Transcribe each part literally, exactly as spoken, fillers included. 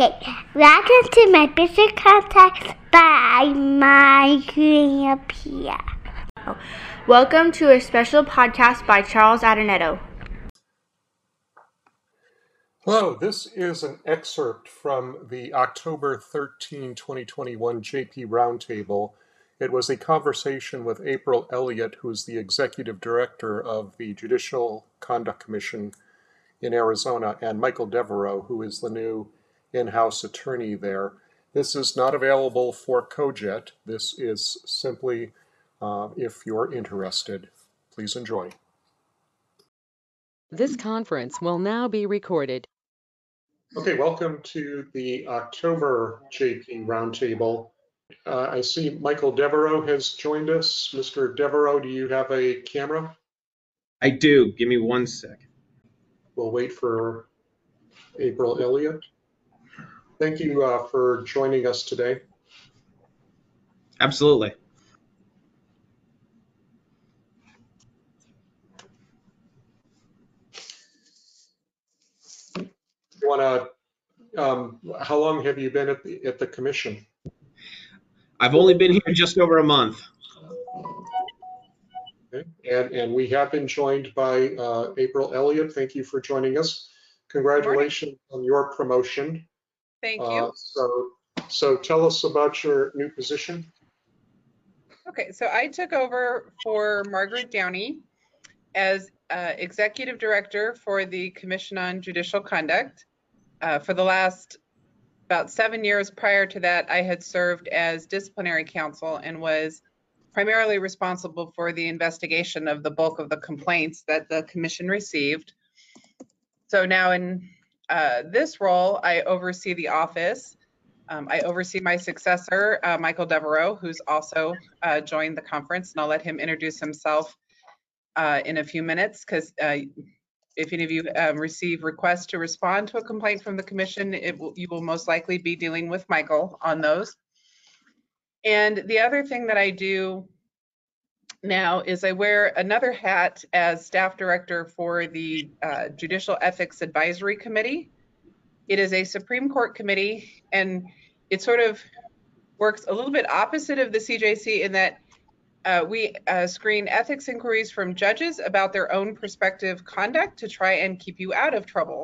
Okay, welcome to my business contact by my green up here. Welcome to a special podcast by Charles Adenetto. Hello, this is an excerpt from the October thirteenth, twenty twenty-one J P Roundtable. It was a conversation with April Elliott, who is the executive director of the Judicial Conduct Commission in Arizona, and Michael Devereaux, who is the new in-house attorney there. This is not available for CoJet. This is simply uh, if you're interested. Please enjoy. This conference will now be recorded. Okay, welcome to the October J P Roundtable. Uh, I see Michael Devereaux has joined us. Mister Devereaux, do you have a camera? I do. Give me one second. We'll wait for April Elliott. Thank you uh, for joining us today. Absolutely. You wanna? Um, how long have you been at the at the commission? I've only been here just over a month. Okay. And and we have been joined by uh, April Elliott. Thank you for joining us. Congratulations on your promotion. Thank you. Uh, so, so tell us about your new position. Okay, so I took over for Margaret Downey as uh, Executive Director for the Commission on Judicial Conduct. Uh, for the last about seven years prior to that, I had served as disciplinary counsel and was primarily responsible for the investigation of the bulk of the complaints that the Commission received. So now in Uh, this role, I oversee the office. Um, I oversee my successor, uh, Michael Devereaux, who's also uh, joined the conference, and I'll let him introduce himself uh, in a few minutes, because uh, if any of you um, receive requests to respond to a complaint from the commission, it will, you will most likely be dealing with Michael on those. And the other thing that I do now is I wear another hat as staff director for the uh, Judicial Ethics Advisory Committee. It is a Supreme Court committee, and it sort of works a little bit opposite of the C J C in that uh, we uh, screen ethics inquiries from judges about their own prospective conduct to try and keep you out of trouble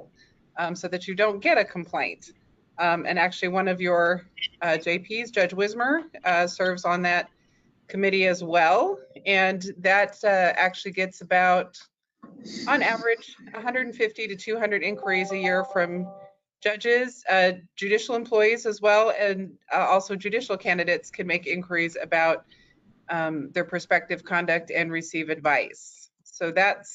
um, so that you don't get a complaint. Um, and actually one of your uh, J Ps, Judge Wismer, uh, serves on that committee as well, and that uh, actually gets about, on average, one hundred fifty to two hundred inquiries a year from judges, uh, judicial employees as well, and uh, also judicial candidates can make inquiries about um, their prospective conduct and receive advice. So that's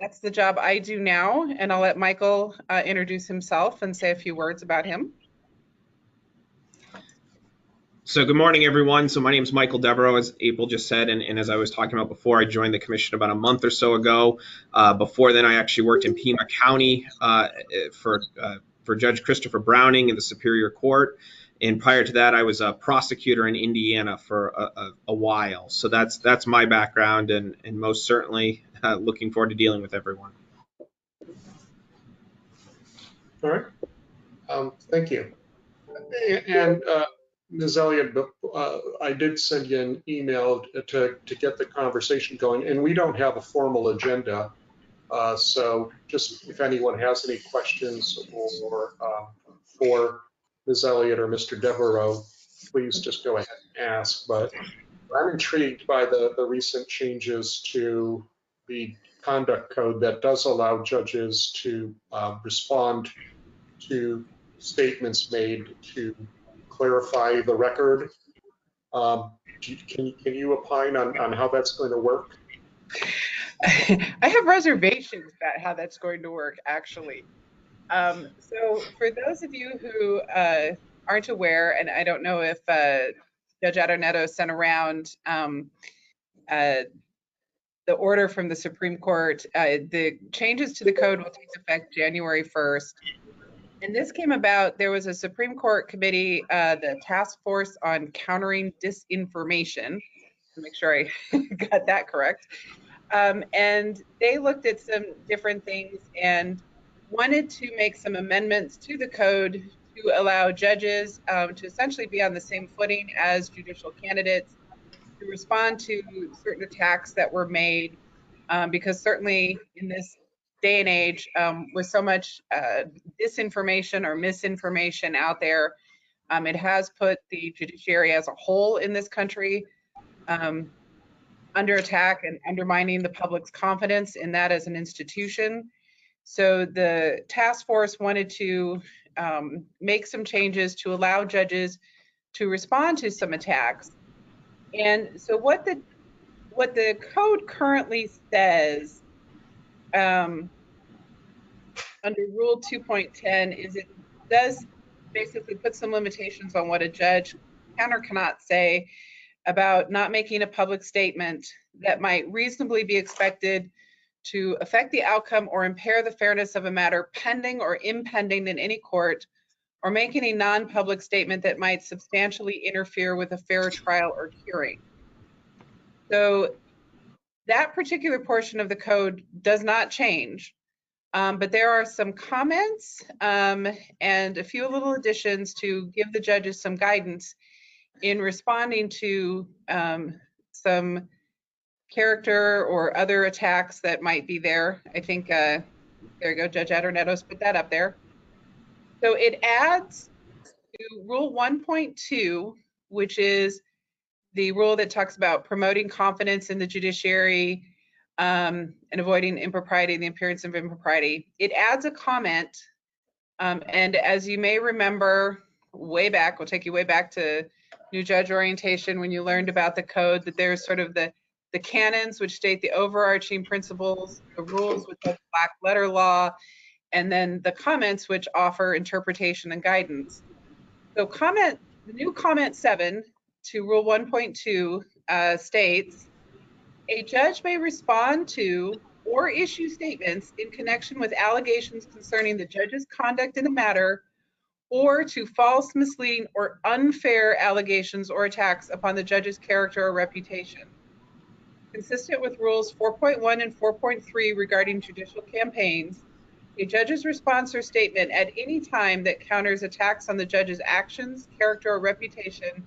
that's the job I do now, and I'll let Michael uh, introduce himself and say a few words about him. So good morning, everyone. So my name is Michael Devereaux, as April just said, and, and as I was talking about before, I joined the commission about a month or so ago. Uh, before then, I actually worked in Pinal County uh, for uh, for Judge Christopher Browning in the Superior Court, and prior to that, I was a prosecutor in Indiana for a, a, a while. So that's that's my background, and and most certainly uh, looking forward to dealing with everyone. All right. Um, thank you. And. Uh, Miz Elliott, uh, I did send you an email to, to get the conversation going, and we don't have a formal agenda, uh, so just if anyone has any questions or uh, for Miz Elliott or Mister Devereaux, please just go ahead and ask. But I'm intrigued by the, the recent changes to the conduct code that does allow judges to uh, respond to statements made to clarify the record. Um, can, can you opine on, on how that's going to work? I have reservations about how that's going to work, actually. Um, so for those of you who uh, aren't aware, and I don't know if uh, Judge Adenetto sent around um, uh, the order from the Supreme Court, uh, the changes to the code will take effect January first. And this came about, there was a Supreme Court committee, uh, the Task Force on Countering Disinformation, to make sure I got that correct. Um, and they looked at some different things and wanted to make some amendments to the code to allow judges um, to essentially be on the same footing as judicial candidates to respond to certain attacks that were made, um, because certainly in this day and age, um, with so much uh, disinformation or misinformation out there, um, it has put the judiciary as a whole in this country um, under attack and undermining the public's confidence in that as an institution. So the task force wanted to um, make some changes to allow judges to respond to some attacks. And so what the what the code currently says um, under Rule two point ten is it does basically put some limitations on what a judge can or cannot say about not making a public statement that might reasonably be expected to affect the outcome or impair the fairness of a matter pending or impending in any court, or make any non-public statement that might substantially interfere with a fair trial or hearing. So that particular portion of the code does not change, um, but there are some comments um, and a few little additions to give the judges some guidance in responding to um, some character or other attacks that might be there. I think, uh, there you go, Judge Adernetto's put that up there. So it adds to Rule one point two, which is the rule that talks about promoting confidence in the judiciary um, and avoiding impropriety and the appearance of impropriety. It adds a comment, um, and as you may remember, way back, we'll take you way back to new judge orientation when you learned about the code, that there's sort of the the canons, which state the overarching principles, the rules with the black letter law, and then the comments, which offer interpretation and guidance. So comment, the new comment seven to Rule one point two uh, states, a judge may respond to or issue statements in connection with allegations concerning the judge's conduct in a matter, or to false, misleading, or unfair allegations or attacks upon the judge's character or reputation. Consistent with Rules four point one and four point three regarding judicial campaigns, a judge's response or statement at any time that counters attacks on the judge's actions, character, or reputation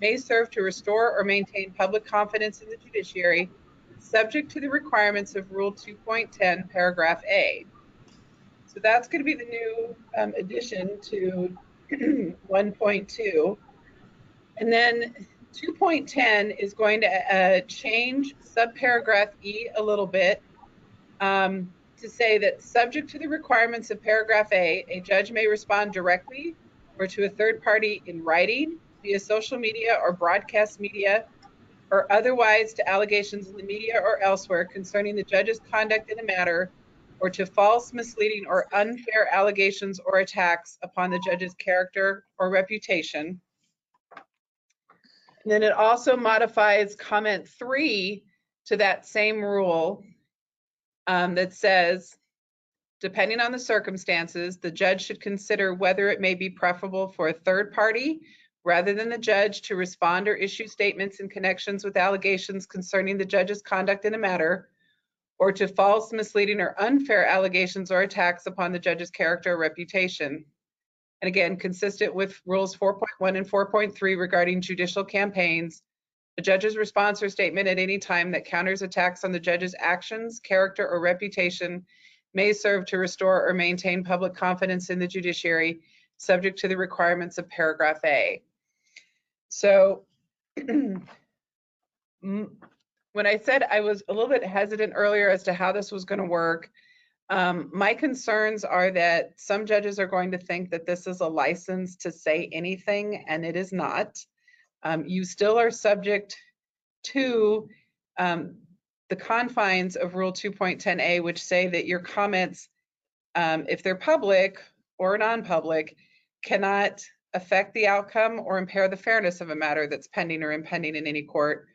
may serve to restore or maintain public confidence in the judiciary, subject to the requirements of Rule two point ten, Paragraph A. So that's going to be the new um, addition to one point two. And then two point ten is going to uh, change subparagraph E a little bit. Um, to say that subject to the requirements of paragraph A, a judge may respond directly or to a third party in writing via social media or broadcast media or otherwise to allegations in the media or elsewhere concerning the judge's conduct in a matter or to false, misleading, or unfair allegations or attacks upon the judge's character or reputation. And then it also modifies comment three to that same rule. Um, that says, depending on the circumstances, the judge should consider whether it may be preferable for a third party rather than the judge to respond or issue statements in connections with allegations concerning the judge's conduct in a matter, or to false, misleading, or unfair allegations or attacks upon the judge's character or reputation. And again, consistent with Rules four point one and four point three regarding judicial campaigns, a judge's response or statement at any time that counters attacks on the judge's actions, character, or reputation may serve to restore or maintain public confidence in the judiciary, subject to the requirements of paragraph A. So when I said I was a little bit hesitant earlier as to how this was going to work, um, my concerns are that some judges are going to think that this is a license to say anything, and it is not. Um, you still are subject to um, the confines of Rule two point ten A, which say that your comments, um, if they're public or non-public, cannot affect the outcome or impair the fairness of a matter that's pending or impending in any court,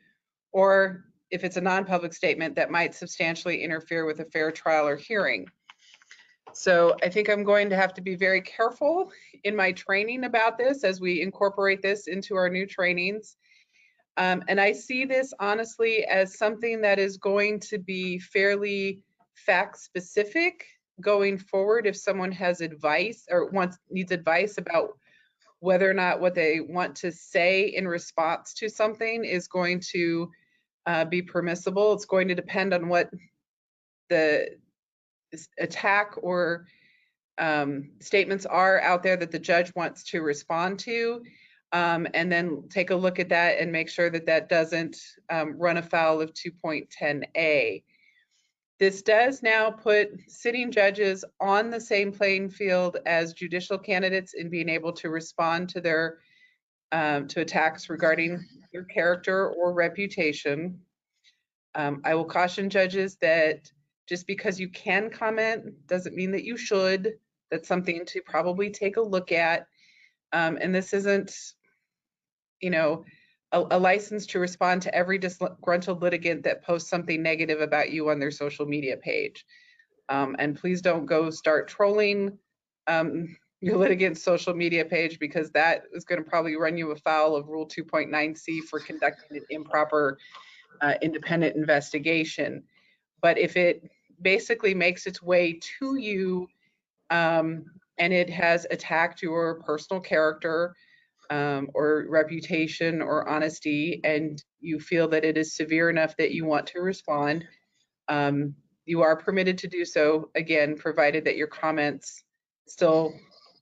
or if it's a non-public statement that might substantially interfere with a fair trial or hearing. So I think I'm going to have to be very careful in my training about this as we incorporate this into our new trainings. Um, and I see this honestly as something that is going to be fairly fact specific going forward, if someone has advice or wants needs advice about whether or not what they want to say in response to something is going to uh, be permissible. It's going to depend on what the attack or um, statements are out there that the judge wants to respond to, um, and then take a look at that and make sure that that doesn't um, run afoul of two point ten A. This does now put sitting judges on the same playing field as judicial candidates in being able to respond to their um, to attacks regarding their character or reputation. Um, I will caution judges that just because you can comment doesn't mean that you should. That's something to probably take a look at. Um, and this isn't, you know, A, a license to respond to every disgruntled litigant that posts something negative about you on their social media page. Um, and please don't go start trolling um, your litigant's social media page, because that is going to probably run you afoul of Rule two point nine C for conducting an improper uh, independent investigation. But if it basically makes its way to you um, and it has attacked your personal character, Um, or reputation or honesty, and you feel that it is severe enough that you want to respond, um, you are permitted to do so, again, provided that your comments still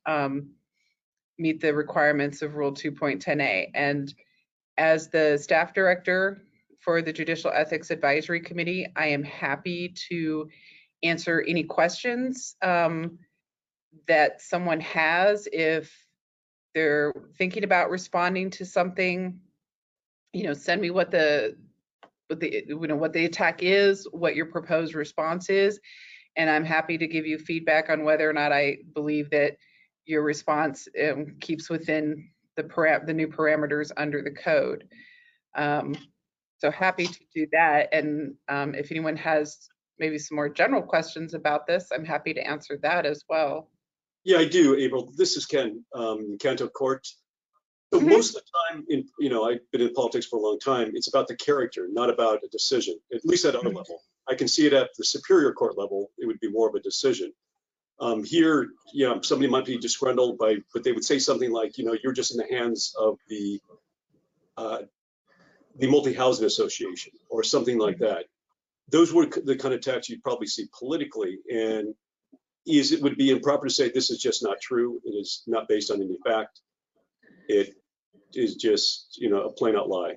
um, meet the requirements of Rule two point ten A. And as the staff director for the Judicial Ethics Advisory Committee, I am happy to answer any questions um, that someone has if they're thinking about responding to something. You know, send me what the what the you know what the attack is, what your proposed response is, and I'm happy to give you feedback on whether or not I believe that your response um, keeps within the param the new parameters under the code. Um, so happy to do that. And um, if anyone has maybe some more general questions about this, I'm happy to answer that as well. Yeah, I do, April. This is Ken, um, Canto Court. So mm-hmm. Most of the time, in, you know, I've been in politics for a long time, it's about the character, not about a decision, at least at our mm-hmm. level. I can see it at the Superior Court level, it would be more of a decision. Um, here, you know, somebody might be disgruntled by, but they would say something like, you know, you're just in the hands of the, uh, the multi-housing association or something like that. Those were the kind of attacks you'd probably see politically, and is it would be improper to say this is just not true. It is not based on any fact. It is just, you know, a plain out lie.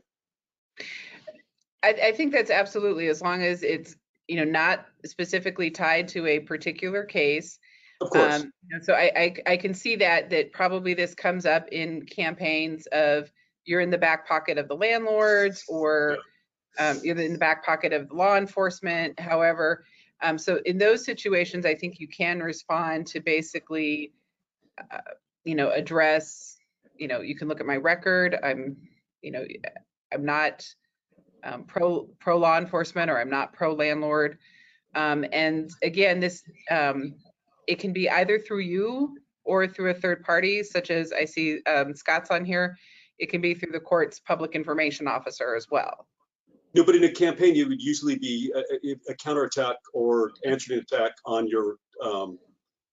I, I think that's absolutely, as long as it's, you know, not specifically tied to a particular case. Of course. Um, so I, I I can see that that probably this comes up in campaigns of you're in the back pocket of the landlords, or yeah. um, you're in the back pocket of law enforcement. However. Um, so in those situations, I think you can respond to basically, uh, you know, address, you know, you can look at my record. I'm, you know, I'm not um, pro pro law enforcement, or I'm not pro landlord. Um, and again, this um, it can be either through you or through a third party, such as I see um, Scott's on here. It can be through the court's public information officer as well. No, but in a campaign, it would usually be a, a counterattack or answering attack on your um,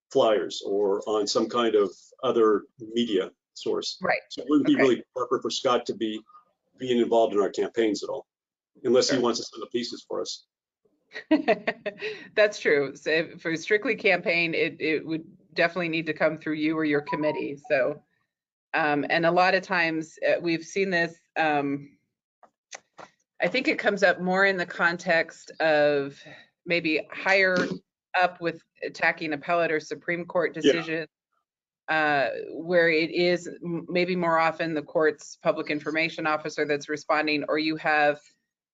flyers or on some kind of other media source. Right. So it wouldn't okay. be really proper for Scott to be being involved in our campaigns at all, unless sure. he wants to send the pieces for us. That's true. So for strictly campaign, it, it would definitely need to come through you or your committee. So, um, and a lot of times uh, we've seen this. Um, I think it comes up more in the context of maybe higher up with attacking appellate or Supreme Court decisions, yeah. uh, where it is maybe more often the court's public information officer that's responding, or you have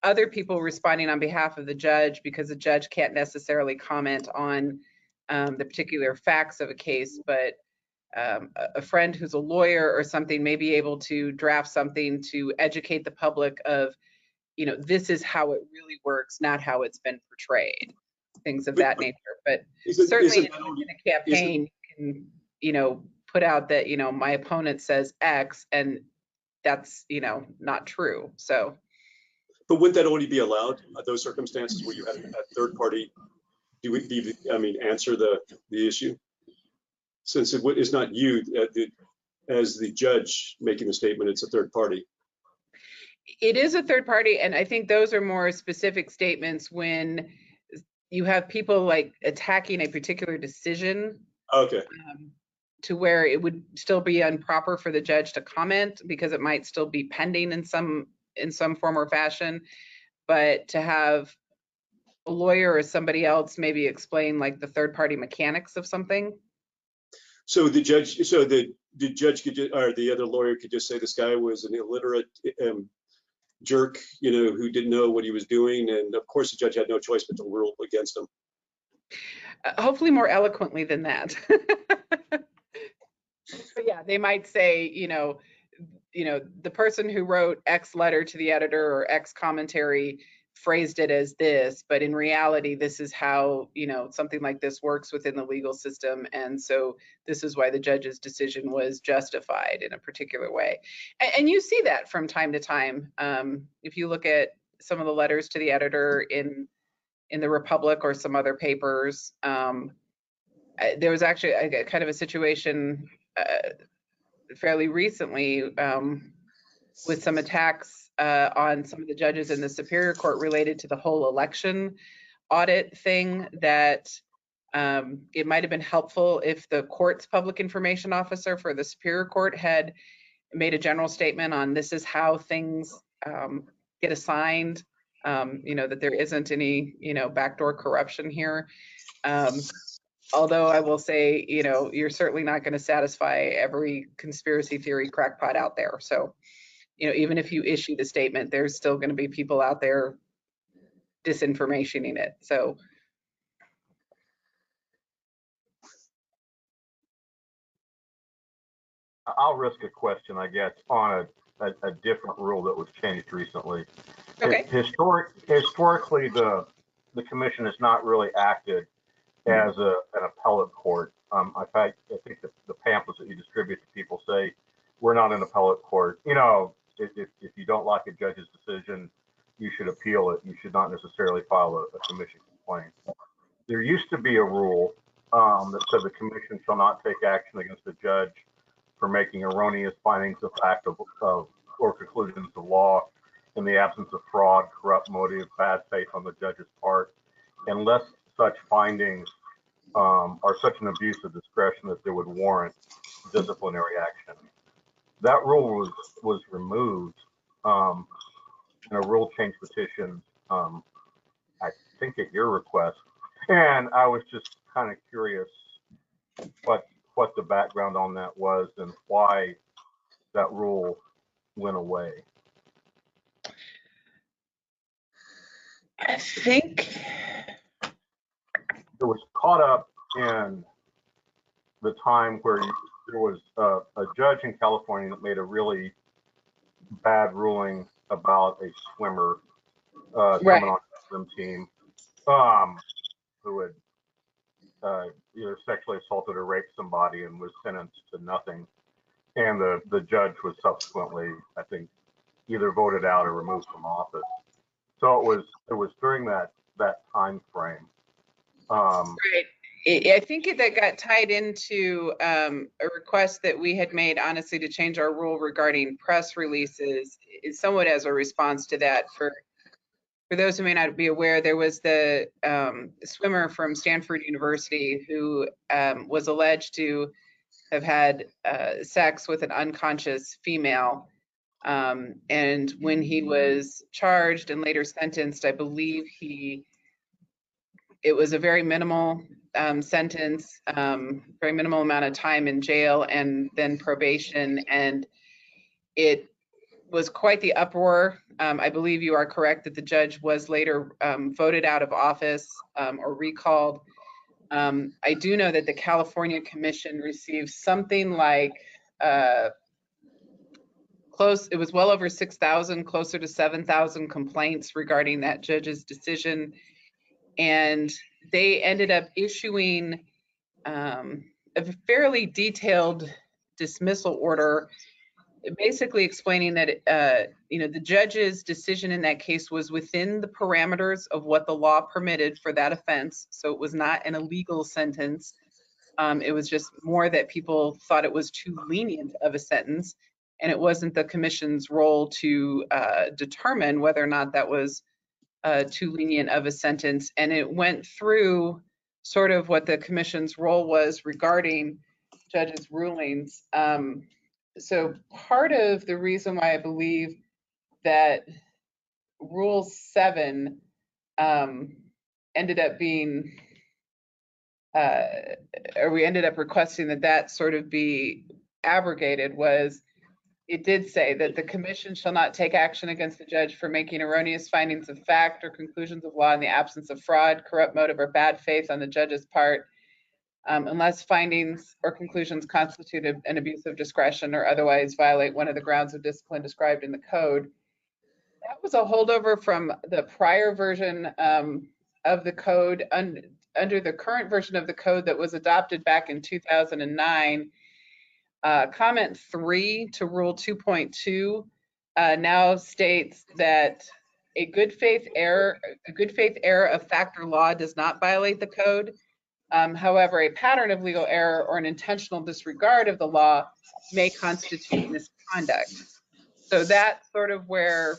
other people responding on behalf of the judge because the judge can't necessarily comment on um, the particular facts of a case, but um, a friend who's a lawyer or something may be able to draft something to educate the public of, you know, this is how it really works, not how it's been portrayed, things of that nature. But it, certainly it, in a campaign, it, you can, you know, put out that, you know, my opponent says X, and that's, you know, not true. So. But wouldn't that only be allowed, uh, those circumstances where you had a third party do we, do you, I mean, answer the, the issue? Since it is not you as the judge making the statement, it's a third party. It is a third party, and I think those are more specific statements when you have people like attacking a particular decision. Okay. Um, to where it would still be improper for the judge to comment because it might still be pending in some in some form or fashion, but to have a lawyer or somebody else maybe explain like the third party mechanics of something. So the judge, so the the judge could just, or the other lawyer could just say this guy was an illiterate um, jerk, you know, who didn't know what he was doing, and of course the judge had no choice but to rule against him. Uh, hopefully more eloquently than that. So yeah, they might say, you know, you know, the person who wrote X letter to the editor or X commentary phrased it as this, but in reality, this is how, you know, something like this works within the legal system. And so this is why the judge's decision was justified in a particular way. And, and you see that from time to time. Um, if you look at some of the letters to the editor in, in the Republic or some other papers, um, there was actually a, a kind of a situation Uh, fairly recently um, with some attacks uh, on some of the judges in the Superior Court related to the whole election audit thing, that um, it might have been helpful if the court's public information officer for the Superior Court had made a general statement on this is how things um, get assigned, um, you know, that there isn't any, you know, backdoor corruption here. Um, Although I will say, you know, you're certainly not going to satisfy every conspiracy theory crackpot out there. So, you know, even if you issue the statement, there's still going to be people out there disinformationing it. So. I'll risk a question, I guess, on a, a, a different rule that was changed recently. Okay. Historic, historically, the, the commission has not really acted as a, an appellate court. Um, I, I think the, the pamphlets that you distribute to people say, we're not an appellate court. You know, if, if, if you don't like a judge's decision, you should appeal it. You should not necessarily file a, a commission complaint. There used to be a rule um, that said the commission shall not take action against the judge for making erroneous findings of fact of, of, or conclusions of law in the absence of fraud, corrupt motive, bad faith on the judge's part, unless such findings um, are such an abuse of discretion that they would warrant disciplinary action. That rule was was removed um, in a rule change petition, um, I think at your request. And I was just kind of curious what what the background on that was and why that rule went away. I think it was caught up in the time where there was a, a judge in California that made a really bad ruling about a swimmer uh, right. coming on the swim team um, who had uh, either sexually assaulted or raped somebody and was sentenced to nothing. And the, the judge was subsequently, I think, either voted out or removed from office. So it was it was during that that time frame. Um, right. I think that got tied into um, a request that we had made, honestly, to change our rule regarding press releases, somewhat as a response to that. For for those who may not be aware, there was the um, swimmer from Stanford University who um, was alleged to have had uh, sex with an unconscious female. Um, and when he was charged and later sentenced, I believe he it was a very minimal um, sentence, um, very minimal amount of time in jail and then probation. And it was quite the uproar. Um, I believe you are correct that the judge was later um, voted out of office um, or recalled. Um, I do know that the California Commission received something like uh, close, it was well over six thousand, closer to seven thousand complaints regarding that judge's decision. And they ended up issuing um, a fairly detailed dismissal order basically explaining that, uh, you know, the judge's decision in that case was within the parameters of what the law permitted for that offense. So it was not an illegal sentence. Um, it was just more that people thought it was too lenient of a sentence, and it wasn't the commission's role to uh, determine whether or not that was uh, too lenient of a sentence. And it went through sort of what the commission's role was regarding judges' rulings. Um, so part of the reason why I believe that Rule seven um, ended up being uh, or we ended up requesting that that sort of be abrogated was it did say that the commission shall not take action against the judge for making erroneous findings of fact or conclusions of law in the absence of fraud, corrupt motive, or bad faith on the judge's part, um, unless findings or conclusions constitute an abuse of discretion or otherwise violate one of the grounds of discipline described in the code. That was a holdover from the prior version um, of the code. Un under the current version of the code that was adopted back in two thousand nine, uh, comment three to Rule two point two uh, now states that a good faith error, a good faith error of fact or law does not violate the code. Um, however, a pattern of legal error or an intentional disregard of the law may constitute misconduct. So that's sort of where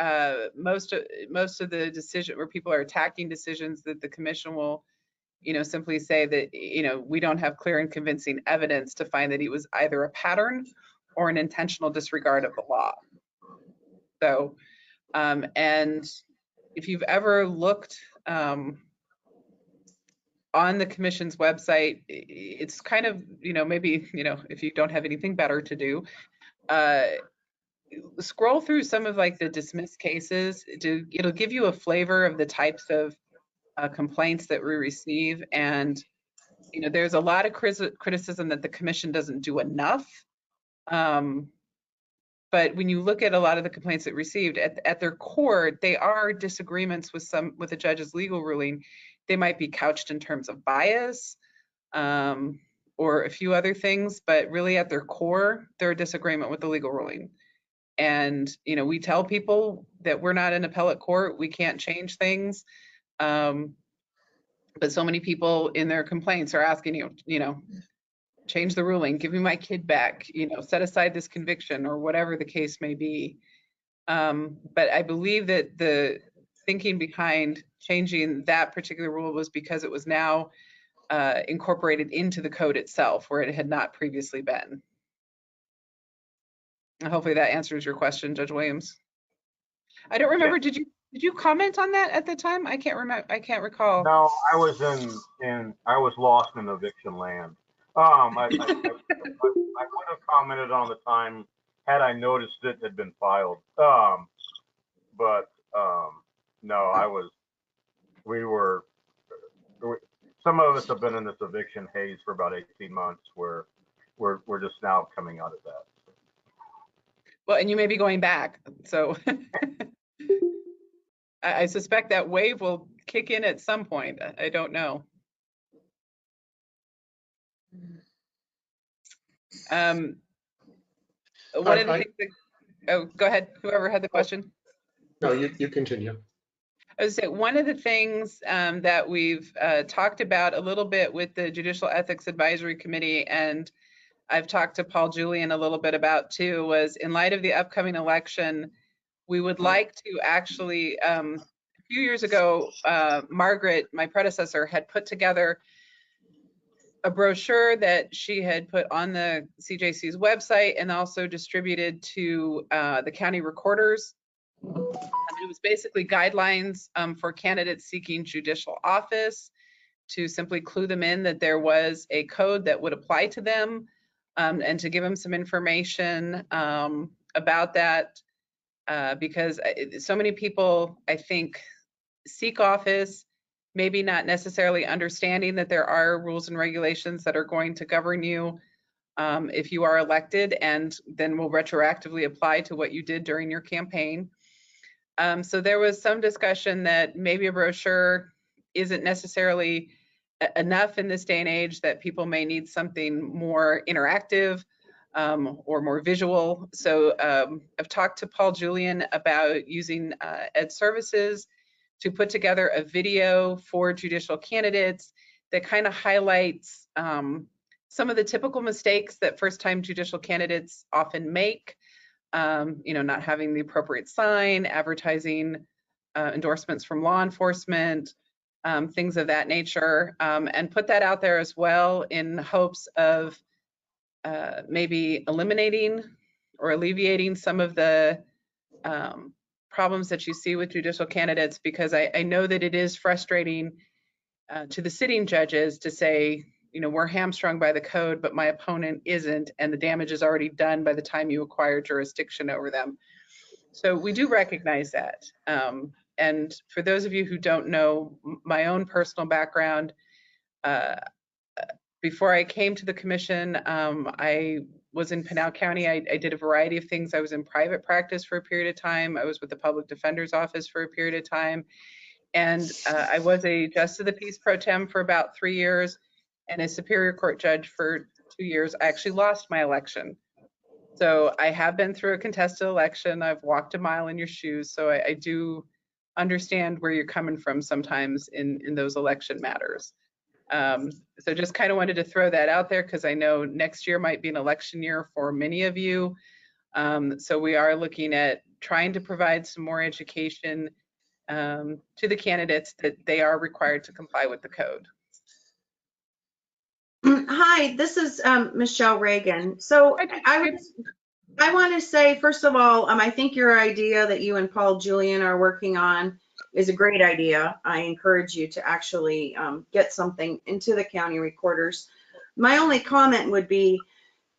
Uh, most of most of the decision where people are attacking decisions that the commission will, you know, simply say that, you know, we don't have clear and convincing evidence to find that it was either a pattern or an intentional disregard of the law. So, um, and if you've ever looked um, on the commission's website, it's kind of, you know, maybe, you know, if you don't have anything better to do, uh, scroll through some of like the dismissed cases. It'll, it'll give you a flavor of the types of uh, complaints that we receive. And, you know, there's a lot of criticism that the commission doesn't do enough. Um, but when you look at a lot of the complaints that received at, at their core, they are disagreements with some with a judge's legal ruling. They might be couched in terms of bias um, or a few other things, but really at their core, they're a disagreement with the legal ruling. And, you know, we tell people that we're not an appellate court, we can't change things. Um, but so many people in their complaints are asking you, you know, change the ruling, give me my kid back, you know, set aside this conviction or whatever the case may be. Um, but I believe that the thinking behind changing that particular rule was because it was now uh, incorporated into the code itself where it had not previously been. Hopefully that answers your question, Judge Williams. I don't remember. Did you did you comment on that at the time? I can't remember. I can't recall. No, I was in in I was lost in eviction land. Um, I, I, I, I would have commented on the time had I noticed it had been filed. Um, but um, no, I was. We were. We, some of us have been in this eviction haze for about eighteen months, where we're we're just now coming out of that. Well, and you may be going back, so I, I suspect that wave will kick in at some point. I, I don't know. Um, one I, of the I, things that, oh, go ahead. Whoever had the question. No, you you continue. I was saying one of the things um, that we've uh, talked about a little bit with the Judicial Ethics Advisory Committee and I've talked to Paul Julian a little bit about too, was in light of the upcoming election, we would like to actually, um, a few years ago, uh, Margaret, my predecessor, had put together a brochure that she had put on the C J C's website and also distributed to uh, the county recorders. And it was basically guidelines um, for candidates seeking judicial office to simply clue them in that there was a code that would apply to them. Um, and to give them some information um, about that, uh, because I, so many people, I think, seek office, maybe not necessarily understanding that there are rules and regulations that are going to govern you um, if you are elected, and then will retroactively apply to what you did during your campaign. Um, so there was some discussion that maybe a brochure isn't necessarily enough in this day and age that people may need something more interactive um, or more visual. So um, I've talked to Paul Julian about using uh, Ed Services to put together a video for judicial candidates that kind of highlights um, some of the typical mistakes that first-time judicial candidates often make. Um, you know, not having the appropriate sign, advertising uh, endorsements from law enforcement, um, things of that nature, um, and put that out there as well in hopes of uh, maybe eliminating or alleviating some of the um, problems that you see with judicial candidates, because I, I know that it is frustrating uh, to the sitting judges to say, you know, we're hamstrung by the code, but my opponent isn't, and the damage is already done by the time you acquire jurisdiction over them. So we do recognize that. Um, and for those of you who don't know my own personal background, uh, before I came to the commission, um, I was in Pinal County. I, I did a variety of things. I was in private practice for a period of time. I was with the public defender's office for a period of time. And uh, I was a justice of the peace pro tem for about three years. And a superior court judge for two years. I actually lost my election. So I have been through a contested election. I've walked a mile in your shoes. So I, I do understand where you're coming from sometimes in, in those election matters. Um, so just kind of wanted to throw that out there because I know next year might be an election year for many of you. Um, so we are looking at trying to provide some more education um, to the candidates that they are required to comply with the code. Hi, this is um, Michelle Reagan. So I would, I want to say, first of all, um, I think your idea that you and Paul Julian are working on is a great idea. I encourage you to actually um, get something into the county recorders. My only comment would be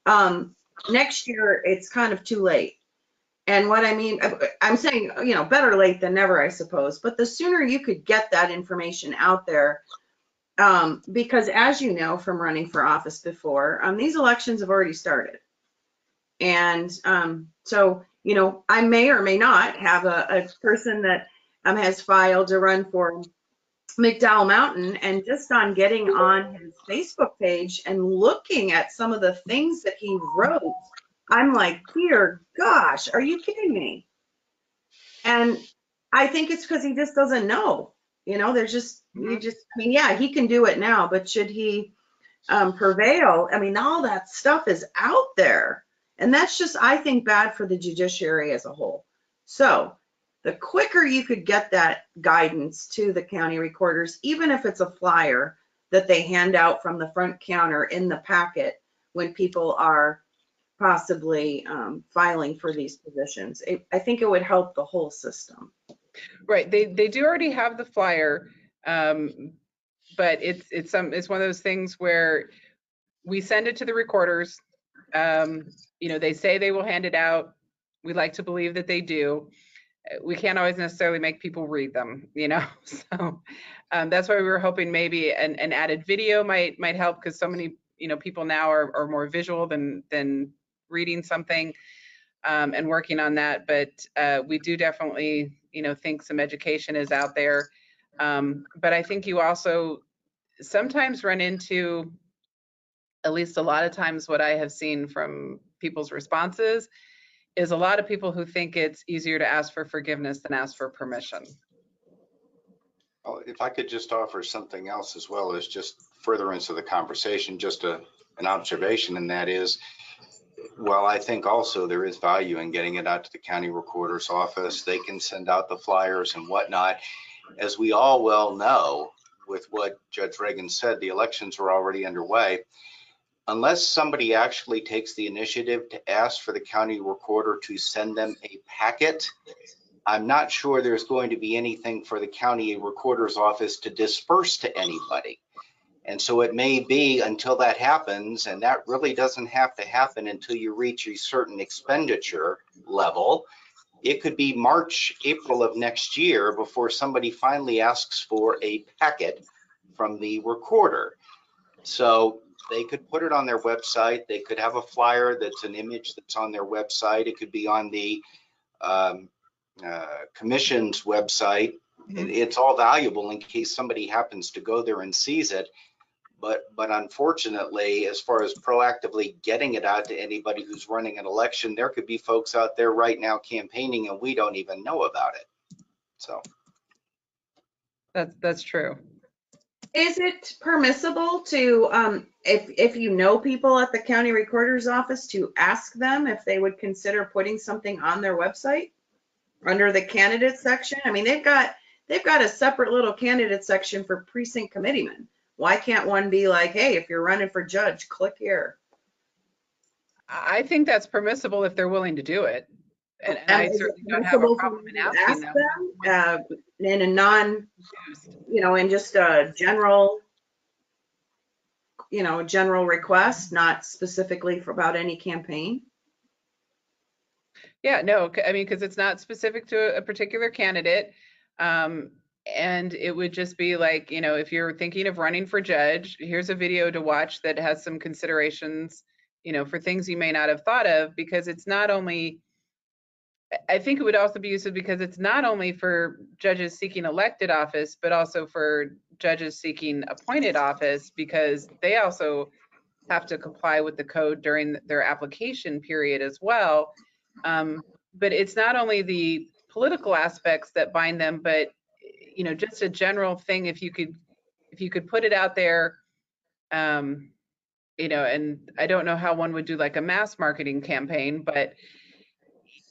um, next year it's kind of too late. And what I mean, I'm saying, you know, better late than never, I suppose. But the sooner you could get that information out there, Um, because as you know from running for office before, um, these elections have already started. And um, so, you know, I may or may not have a, a person that um, has filed to run for McDowell Mountain, and just on getting on his Facebook page and looking at some of the things that he wrote, I'm like, dear gosh, are you kidding me? And I think it's because he just doesn't know. You know, there's just, you just, I mean, yeah, he can do it now, but should he um, prevail? I mean, all that stuff is out there. And that's just, I think, bad for the judiciary as a whole. So the quicker you could get that guidance to the county recorders, even if it's a flyer that they hand out from the front counter in the packet when people are possibly um, filing for these positions, it, I think it would help the whole system. Right, they they do already have the flyer, um, but it's it's some it's one of those things where we send it to the recorders. Um, you know, they say they will hand it out. We like to believe that they do. We can't always necessarily make people read them, you know. So um, that's why we were hoping maybe an, an added video might might help, because so many, you know, people now are are more visual than than reading something. Um, and working on that, but uh, we do definitely, you know, think some education is out there. Um, but I think you also sometimes run into, at least a lot of times what I have seen from people's responses, is a lot of people who think it's easier to ask for forgiveness than ask for permission. Well, if I could just offer something else as well as just furtherance of the conversation, just a, an observation, and that is, well, I think also there is value in getting it out to the county recorder's office. They can send out the flyers and whatnot. As we all well know, with what Judge Reagan said, the elections are already underway. Unless somebody actually takes the initiative to ask for the county recorder to send them a packet, I'm not sure there's going to be anything for the county recorder's office to disperse to anybody. And so it may be until that happens, and that really doesn't have to happen until you reach a certain expenditure level. It could be March, April of next year before somebody finally asks for a packet from the recorder. So they could put it on their website. They could have a flyer that's an image that's on their website. It could be on the um, uh, commission's website. It's all valuable in case somebody happens to go there and sees it. But but unfortunately, as far as proactively getting it out to anybody who's running an election, there could be folks out there right now campaigning and we don't even know about it. So that's that's true. Is it permissible to um if if you know people at the county recorder's office to ask them if they would consider putting something on their website under the candidate section? I mean, they've got they've got a separate little candidate section for precinct committeemen. Why can't one be like, hey, if you're running for judge, click here? I think that's permissible if they're willing to do it. And, and, and I certainly don't have a problem in asking them. Uh, in a non, you know, in just a general, you know, general request, not specifically for about any campaign. Yeah, no, I mean, because it's not specific to a particular candidate. Um, And it would just be like, you know, if you're thinking of running for judge, here's a video to watch that has some considerations, you know, for things you may not have thought of, because it's not only, I think it would also be useful because it's not only for judges seeking elected office, but also for judges seeking appointed office, because they also have to comply with the code during their application period as well. Um, but it's not only the political aspects that bind them, but you know, just a general thing. If you could, if you could put it out there, um, you know, and I don't know how one would do like a mass marketing campaign, but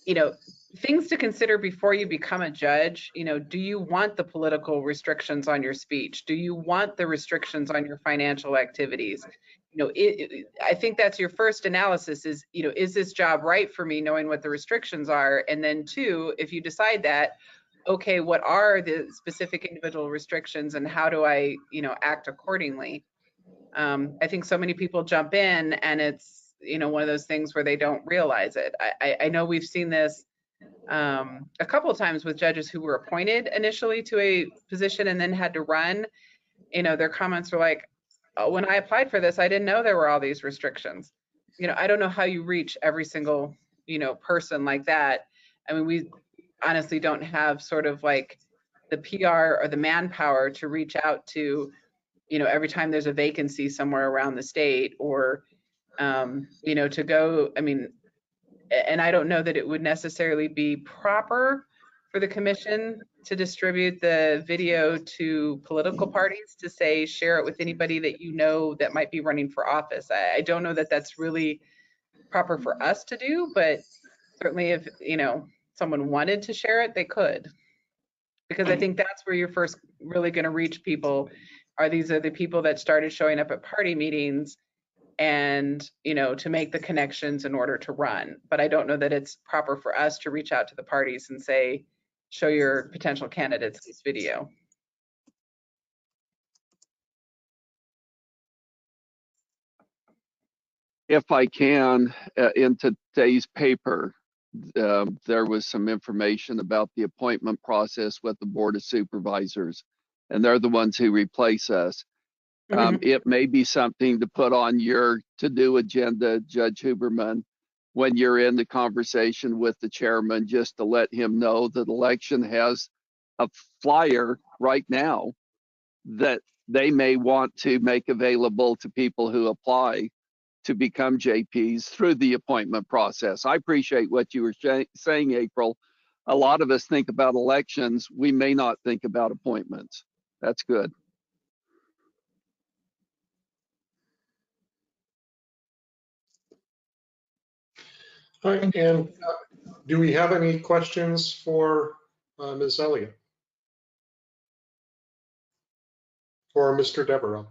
you know, things to consider before you become a judge. You know, do you want the political restrictions on your speech? Do you want the restrictions on your financial activities? You know, it, it, I think that's your first analysis. Is you know, is this job right for me? Knowing what the restrictions are, and then two, if you decide that, okay, what are the specific individual restrictions and how do I, you know, act accordingly? Um, I think so many people jump in and it's, you know, one of those things where they don't realize it. I, I know we've seen this um, a couple of times with judges who were appointed initially to a position and then had to run. You know, their comments were like, oh, when I applied for this, I didn't know there were all these restrictions. You know, I don't know how you reach every single, you know, person like that. I mean, we honestly don't have sort of like the P R or the manpower to reach out to, you know, every time there's a vacancy somewhere around the state or, um, you know, to go, I mean, and I don't know that it would necessarily be proper for the commission to distribute the video to political parties to say, share it with anybody that you know that might be running for office. I, I don't know that that's really proper for us to do, but certainly if, you know, someone wanted to share it, they could, because I think that's where you're first really going to reach people. Are these are the people that started showing up at party meetings and, you know, to make the connections in order to run. But I don't know that it's proper for us to reach out to the parties and say, show your potential candidates this video. If I can, uh, in today's paper, Uh, there was some information about the appointment process with the Board of Supervisors, and they're the ones who replace us. Mm-hmm. Um, it may be something to put on your to-do agenda, Judge Huberman, when you're in the conversation with the chairman, just to let him know that election has a flyer right now that they may want to make available to people who apply to become J Ps through the appointment process. I appreciate what you were sh saying, April. A lot of us think about elections. We may not think about appointments. That's good. All right, and uh, do we have any questions for uh, Miz Elliott or Mister Devereaux?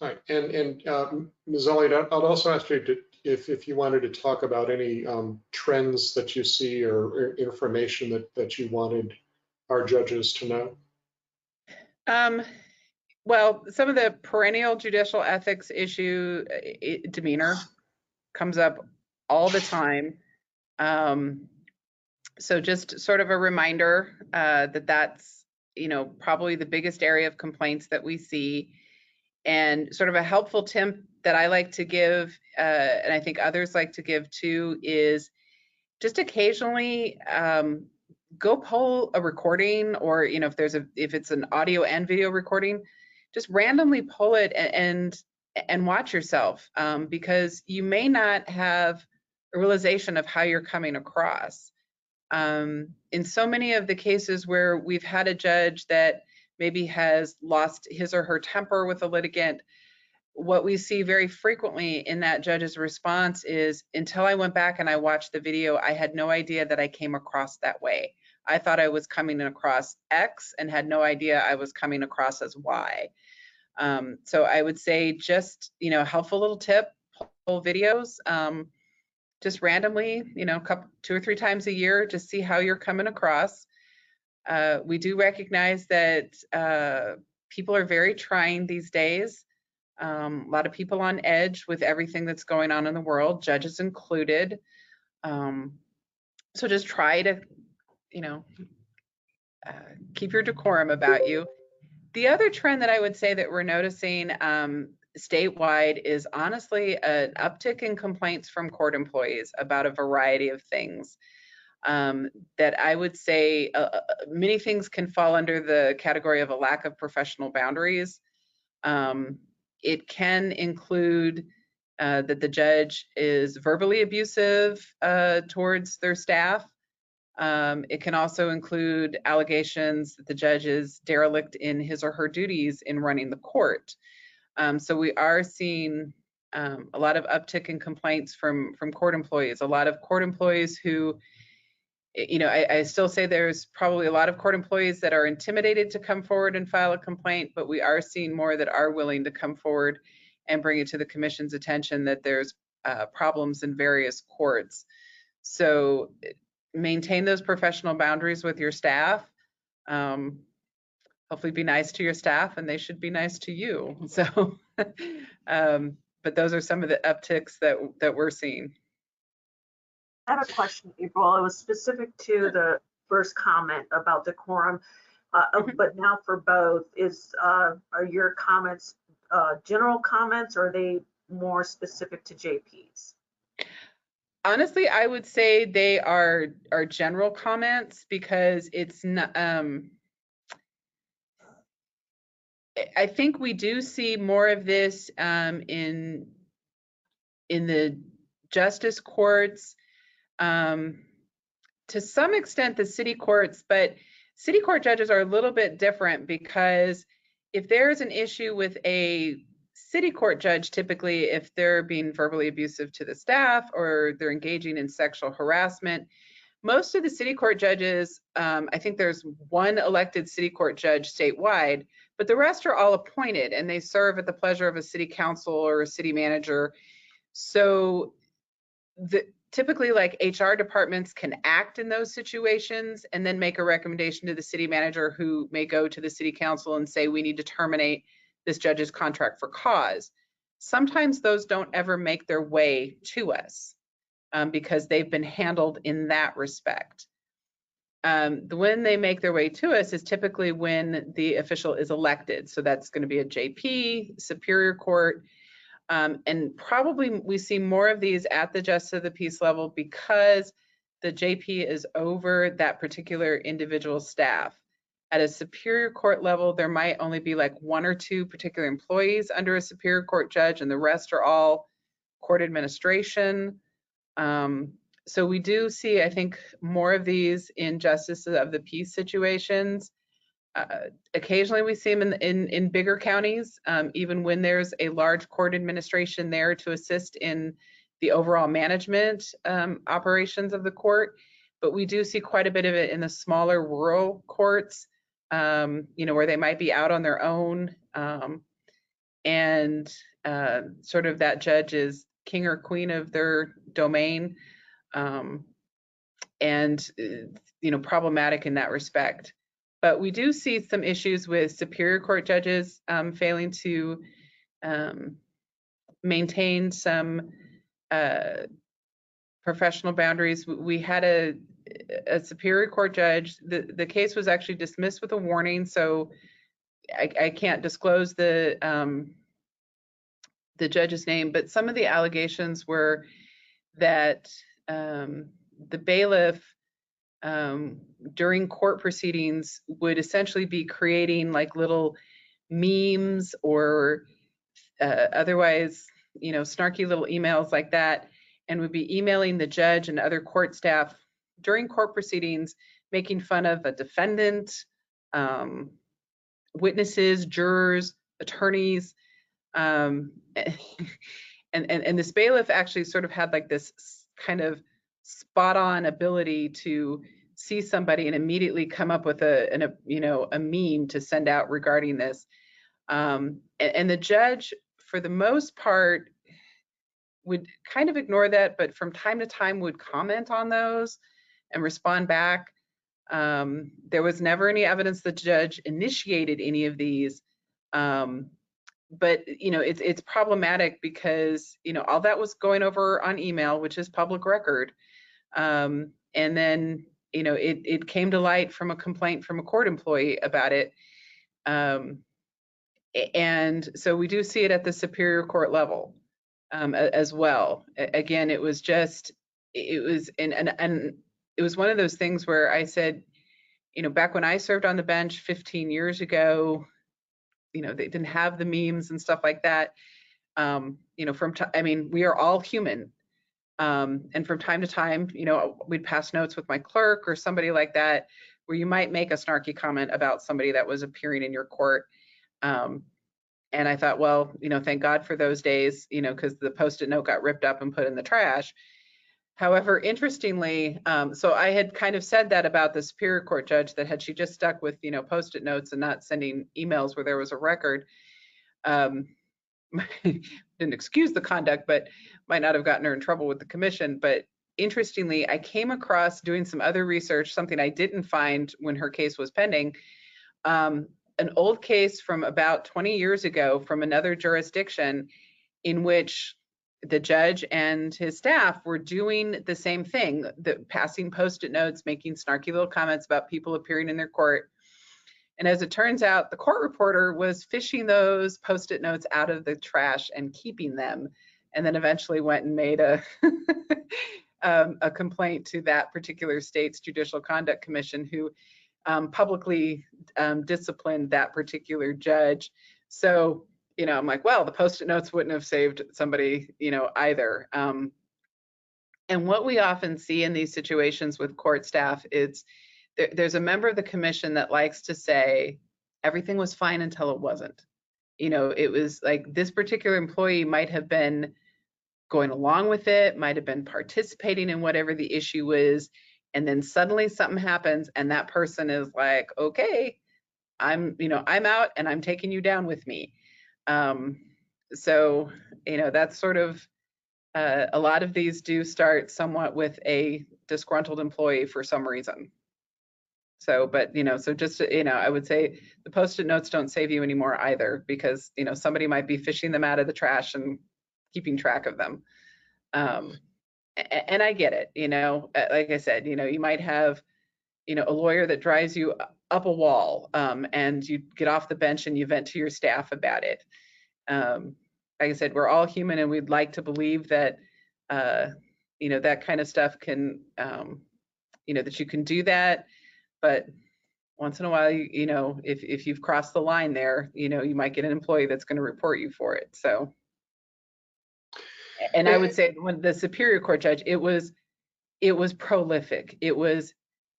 All right, and, and uh, Miz Elliott, I'd also ask you to, if, if you wanted to talk about any um, trends that you see or, or information that, that you wanted our judges to know. Um, well, some of the perennial judicial ethics issue, it, demeanor, comes up all the time. Um, so just sort of a reminder uh, that that's, you know, probably the biggest area of complaints that we see. And sort of a helpful tip that I like to give, uh, and I think others like to give too, is just occasionally um, go pull a recording, or you know, if there's a if it's an audio and video recording, just randomly pull it and and, and watch yourself, um, because you may not have a realization of how you're coming across. Um, in so many of the cases where we've had a judge that maybe has lost his or her temper with a litigant, what we see very frequently in that judge's response is, until I went back and I watched the video, I had no idea that I came across that way. I thought I was coming across X and had no idea I was coming across as Y. Um, so I would say just, you know, helpful little tip, pull videos, um, just randomly, you know, a couple, two or three times a year, just see how you're coming across. Uh, we do recognize that uh, people are very trying these days. Um, a lot of people on edge with everything that's going on in the world, judges included. Um, so just try to, you know, uh, keep your decorum about you. The other trend that I would say that we're noticing um, statewide is honestly an uptick in complaints from court employees about a variety of things. Um, that I would say uh, many things can fall under the category of a lack of professional boundaries. Um, it can include uh, that the judge is verbally abusive uh, towards their staff. Um, it can also include allegations that the judge is derelict in his or her duties in running the court. Um, so we are seeing um, a lot of uptick in complaints from, from court employees, a lot of court employees who, you know, I, I still say there's probably a lot of court employees that are intimidated to come forward and file a complaint, but we are seeing more that are willing to come forward and bring it to the commission's attention that there's uh, problems in various courts. So maintain those professional boundaries with your staff. Um, hopefully be nice to your staff, and they should be nice to you. So, um, but those are some of the upticks that, that we're seeing. I have a question, April. It was specific to the first comment about decorum, uh, mm-hmm. but now for both, is uh, are your comments uh, general comments, or are they more specific to J Ps? Honestly, I would say they are are general comments, because it's not. Um, I think we do see more of this um, in in the justice courts. Um, to some extent the city courts, but city court judges are a little bit different, because if there's an issue with a city court judge, typically if they're being verbally abusive to the staff or they're engaging in sexual harassment, most of the city court judges, um, I think there's one elected city court judge statewide, but the rest are all appointed and they serve at the pleasure of a city council or a city manager. So the typically, like, H R departments can act in those situations and then make a recommendation to the city manager, who may go to the city council and say, we need to terminate this judge's contract for cause. Sometimes those don't ever make their way to us um, because they've been handled in that respect. Um, when they make their way to us is typically when the official is elected. So that's going to be a J P, Superior Court. Um, and probably we see more of these at the justice of the peace level because the J P is over that particular individual staff. At a superior court level, there might only be like one or two particular employees under a superior court judge, and the rest are all court administration. Um, so we do see, I think, more of these in justice of the peace situations. Uh, occasionally we see them in, in, in bigger counties, um, even when there's a large court administration there to assist in the overall management um, operations of the court. But we do see quite a bit of it in the smaller rural courts, um, you know, where they might be out on their own. Um, and uh, sort of that judge is king or queen of their domain, um, and, you know, problematic in that respect. But we do see some issues with superior court judges um, failing to um, maintain some uh, professional boundaries. We had a, a superior court judge. The, the case was actually dismissed with a warning, so I, I can't disclose the, um, the judge's name, but some of the allegations were that um, the bailiff um, during court proceedings would essentially be creating like little memes or uh, otherwise, you know, snarky little emails like that, and would be emailing the judge and other court staff during court proceedings, making fun of a defendant, um, witnesses, jurors, attorneys. Um, and, and, and this bailiff actually sort of had like this kind of spot on ability to see somebody and immediately come up with a, an, a you know, a meme to send out regarding this. Um, and, and the judge, for the most part, would kind of ignore that, but from time to time would comment on those and respond back. Um, there was never any evidence the judge initiated any of these. Um, but, you know, it's, it's problematic because, you know, all that was going over on email, which is public record. Um, and then, you know, it, it came to light from a complaint from a court employee about it. Um, and so we do see it at the Superior Court level. Um, as well. Again, it was just, it was, and an, an, it was one of those things where I said, you know, back when I served on the bench fifteen years ago, you know, they didn't have the memes and stuff like that. Um, you know, from, t I mean, we are all human. Um, and from time to time, you know, we'd pass notes with my clerk or somebody like that, where you might make a snarky comment about somebody that was appearing in your court. Um, And I thought, well, you know, thank God for those days, you know, because the Post-it note got ripped up and put in the trash. However, interestingly, um, so I had kind of said that about the Superior Court judge, that had she just stuck with, you know, Post-it notes and not sending emails where there was a record, um, didn't excuse the conduct, but might not have gotten her in trouble with the commission. But interestingly, I came across doing some other research, something I didn't find when her case was pending, um, an old case from about twenty years ago from another jurisdiction in which the judge and his staff were doing the same thing, the passing Post-it notes, making snarky little comments about people appearing in their court. And as it turns out, the court reporter was fishing those Post-it notes out of the trash and keeping them, and then eventually went and made a, um, a complaint to that particular state's Judicial Conduct Commission, who Um, publicly um, disciplined that particular judge. So, you know, I'm like, well, the Post-it notes wouldn't have saved somebody, you know, either. Um, and what we often see in these situations with court staff is there, there's a member of the commission that likes to say everything was fine until it wasn't. You know, it was like this particular employee might have been going along with it, might have been participating in whatever the issue is. And then suddenly something happens and that person is like, okay, I'm, you know, I'm out and I'm taking you down with me. Um, so, you know, that's sort of, uh, a lot of these do start somewhat with a disgruntled employee for some reason. So, but, you know, so just, you know, I would say the Post-it notes don't save you anymore either, because, you know, somebody might be fishing them out of the trash and keeping track of them. Um, And I get it, you know, like I said, you know, you might have, you know, a lawyer that drives you up a wall um, and you get off the bench and you vent to your staff about it. Um, like I said, we're all human and we'd like to believe that, uh, you know, that kind of stuff can, um, you know, that you can do that. But once in a while, you, you know, if, if you've crossed the line there, you know, you might get an employee that's going to report you for it. So. And I would say when the Superior Court judge, it was, it was prolific. It was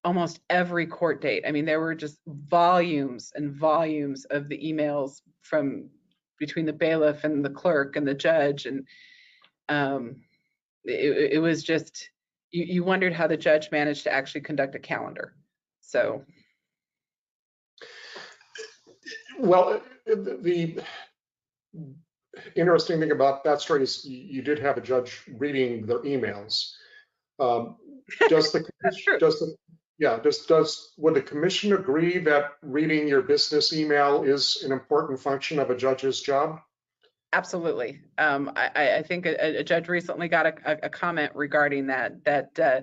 almost every court date. I mean, there were just volumes and volumes of the emails from between the bailiff and the clerk and the judge. And um, it, it was just, you, you wondered how the judge managed to actually conduct a calendar. So. Well, the, the interesting thing about that story is you did have a judge reading their emails. Um, does the, does the yeah, does does would the commission agree that reading your business email is an important function of a judge's job? Absolutely. Um, I, I think a, a judge recently got a, a comment regarding that. That uh,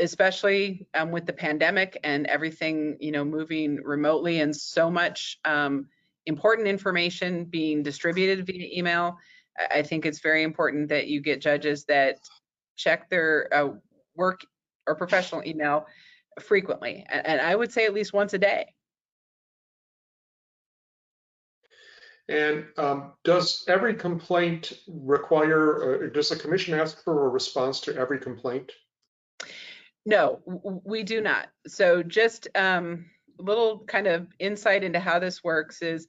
especially um, with the pandemic and everything, you know, moving remotely and so much. Um, important information being distributed via email, I think it's very important that you get judges that check their uh, work or professional email frequently, and I would say at least once a day. And um, does every complaint require, uh, does the commission ask for a response to every complaint? No, we do not. So just um, a little kind of insight into how this works is,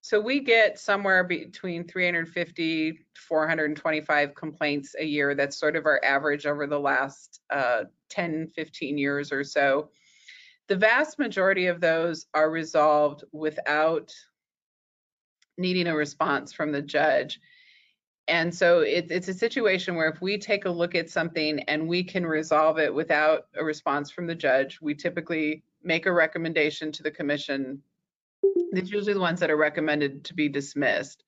so we get somewhere between three hundred fifty to four hundred twenty-five complaints a year. That's sort of our average over the last uh, ten, fifteen years or so. The vast majority of those are resolved without needing a response from the judge. And so it, it's a situation where if we take a look at something and we can resolve it without a response from the judge, we typically make a recommendation to the commission. It's usually the ones that are recommended to be dismissed.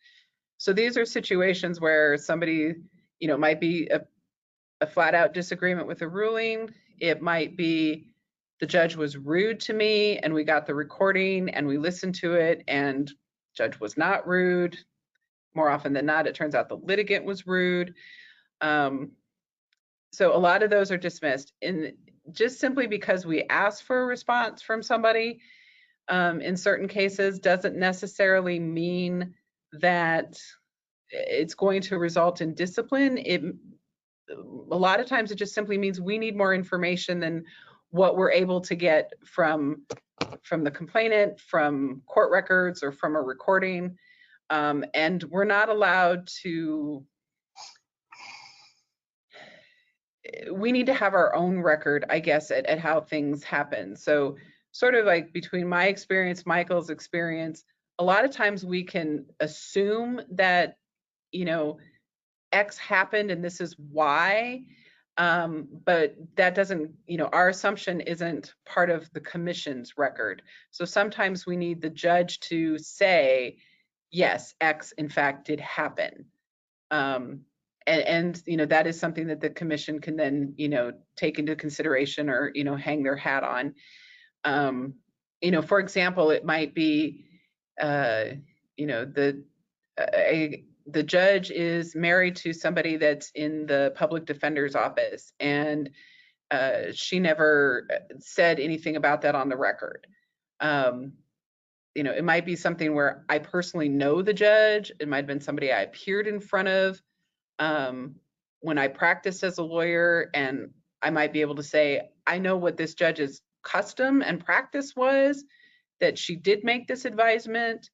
So these are situations where somebody, you know, might be a, a flat out disagreement with a ruling. It might be the judge was rude to me and we got the recording and we listened to it and judge was not rude. More often than not, it turns out the litigant was rude. Um, so a lot of those are dismissed, in just simply because we asked for a response from somebody. Um, in certain cases doesn't necessarily mean that it's going to result in discipline. It, a lot of times it just simply means we need more information than what we're able to get from, from the complainant, from court records, or from a recording. Um, and we're not allowed to, we need to have our own record, I guess, at, at how things happen. So sort of like between my experience, Michael's experience, a lot of times we can assume that, you know, X happened and this is why, um, but that doesn't, you know, our assumption isn't part of the commission's record. So sometimes we need the judge to say, yes, X in fact did happen. Um, and, and, you know, that is something that the commission can then, you know, take into consideration or, you know, hang their hat on. Um, you know, for example, it might be, uh, you know, the uh, a, the judge is married to somebody that's in the public defender's office, and uh, she never said anything about that on the record. Um, you know, it might be something where I personally know the judge. It might have been somebody I appeared in front of um, when I practiced as a lawyer, and I might be able to say, I know what this judge is. Custom and practice was that she did make this advisement,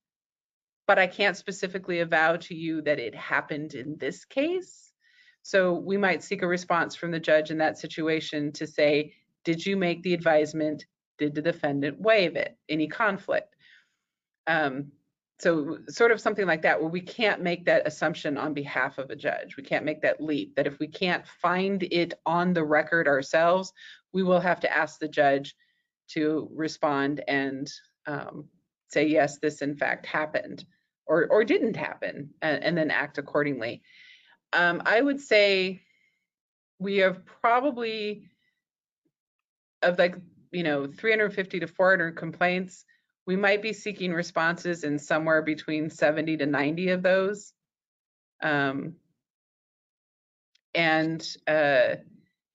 but I can't specifically avow to you that it happened in this case. So we might seek a response from the judge in that situation to say, did you make the advisement? Did the defendant waive it? Any conflict? Um, so sort of something like that, where we can't make that assumption on behalf of a judge. We can't make that leap, that if we can't find it on the record ourselves, we will have to ask the judge to respond and um, say, yes, this in fact happened or, or didn't happen, and, and then act accordingly. Um, I would say we have probably, of like, you know, three hundred fifty to four hundred complaints, we might be seeking responses in somewhere between seventy to ninety of those. Um, and, uh,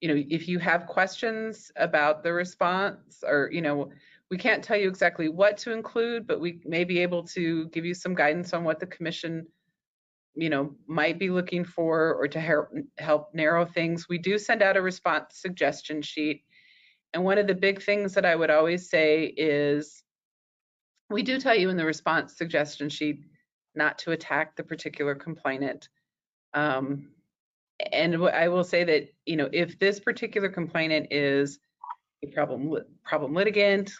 you know, if you have questions about the response, or, you know, we can't tell you exactly what to include, but we may be able to give you some guidance on what the commission, you know, might be looking for, or to help narrow things. We do send out a response suggestion sheet. And one of the big things that I would always say is, we do tell you in the response suggestion sheet not to attack the particular complainant. Um, and I will say that, you know, if this particular complainant is a problem, problem litigant,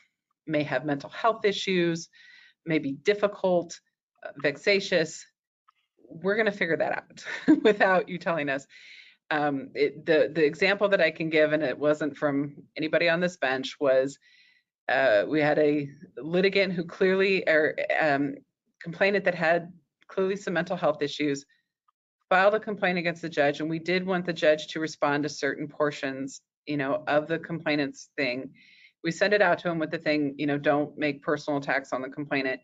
may have mental health issues, may be difficult, uh, vexatious, we're going to figure that out without you telling us. Um, it, the, the example that I can give, and it wasn't from anybody on this bench, was Uh, we had a litigant who clearly, or um, complainant that had clearly some mental health issues, filed a complaint against the judge, and we did want the judge to respond to certain portions, you know, of the complainant's thing. We sent it out to him with the thing, you know, don't make personal attacks on the complainant.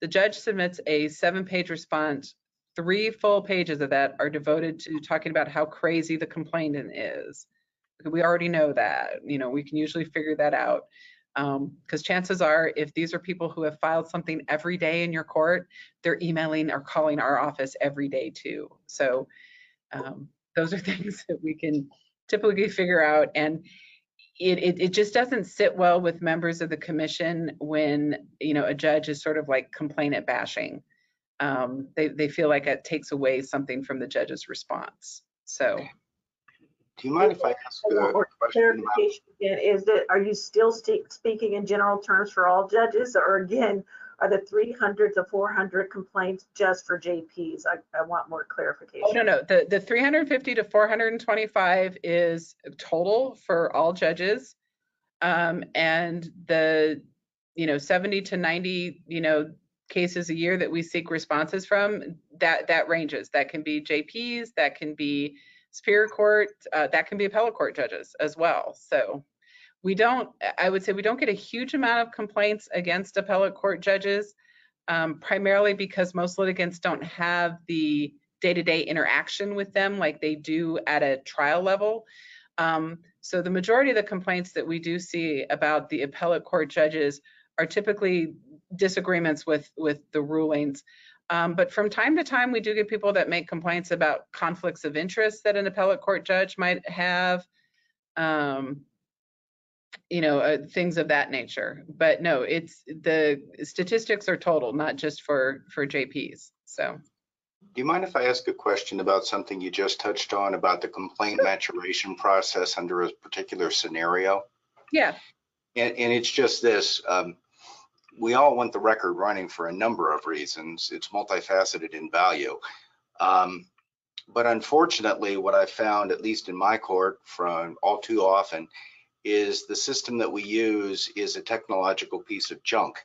The judge submits a seven-page response. Three full pages of that are devoted to talking about how crazy the complainant is. We already know that, you know, we can usually figure that out. Um, because chances are, if these are people who have filed something every day in your court, they're emailing or calling our office every day too. So um, those are things that we can typically figure out. And it, it, it just doesn't sit well with members of the commission when, you know, a judge is sort of like complainant bashing. Um, they, they feel like it takes away something from the judge's response. So. Do you mind if I ask a question? Again, is that, are you still st speaking in general terms for all judges, or again, are the three hundred to four hundred complaints just for J Ps? I, I want more clarification. Oh, no, no, the, the three hundred fifty to four hundred twenty-five is total for all judges, um, and the, you know, seventy to ninety, you know, cases a year that we seek responses from, that, that ranges. That can be J Ps, that can be Superior Court, uh, that can be appellate court judges as well. So we don't, I would say we don't get a huge amount of complaints against appellate court judges, um, primarily because most litigants don't have the day-to-day interaction with them like they do at a trial level. Um, so the majority of the complaints that we do see about the appellate court judges are typically disagreements with, with the rulings. Um, but from time to time, we do get people that make complaints about conflicts of interest that an appellate court judge might have, um, you know, uh, things of that nature. But no, it's, the statistics are total, not just for, for J Ps, so. Do you mind if I ask a question about something you just touched on about the complaint maturation process under a particular scenario? Yeah. And, and it's just this. Um, We all want the record running for a number of reasons. It's multifaceted in value. Um, but unfortunately, what I've found, at least in my court, from all too often, is the system that we use is a technological piece of junk.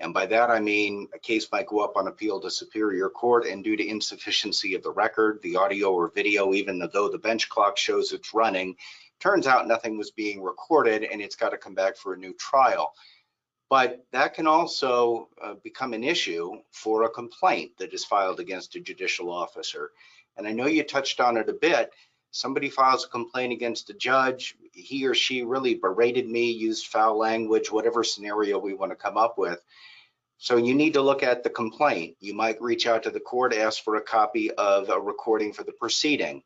And by that, I mean, a case might go up on appeal to Superior Court, and due to insufficiency of the record, the audio or video, even though the bench clock shows it's running, turns out nothing was being recorded, and it's got to come back for a new trial. But that can also uh, become an issue for a complaint that is filed against a judicial officer. And I know you touched on it a bit. Somebody files a complaint against a judge. He or she really berated me, used foul language, whatever scenario we want to come up with. So you need to look at the complaint. You might reach out to the court, ask for a copy of a recording for the proceeding.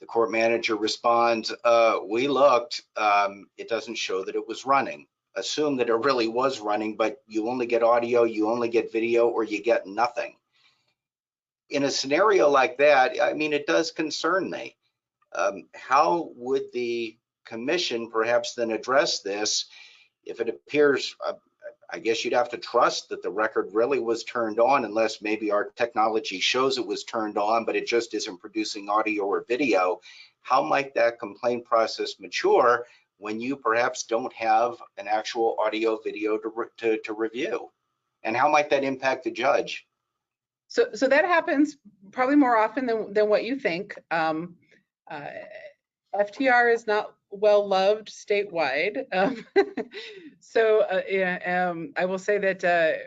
The court manager responds, uh, we looked, um, it doesn't show that it was running. Assume that it really was running, but you only get audio, you only get video, or you get nothing. In a scenario like that, I mean, it does concern me. Um, how would the commission perhaps then address this if it appears, uh, I guess you'd have to trust that the record really was turned on, unless maybe our technology shows it was turned on, but it just isn't producing audio or video. How might that complaint process mature when you perhaps don't have an actual audio video to, re to, to review? And how might that impact the judge? So, so that happens probably more often than, than what you think. Um, uh, F T R is not well loved statewide. Um, so uh, yeah, um, I will say that, uh,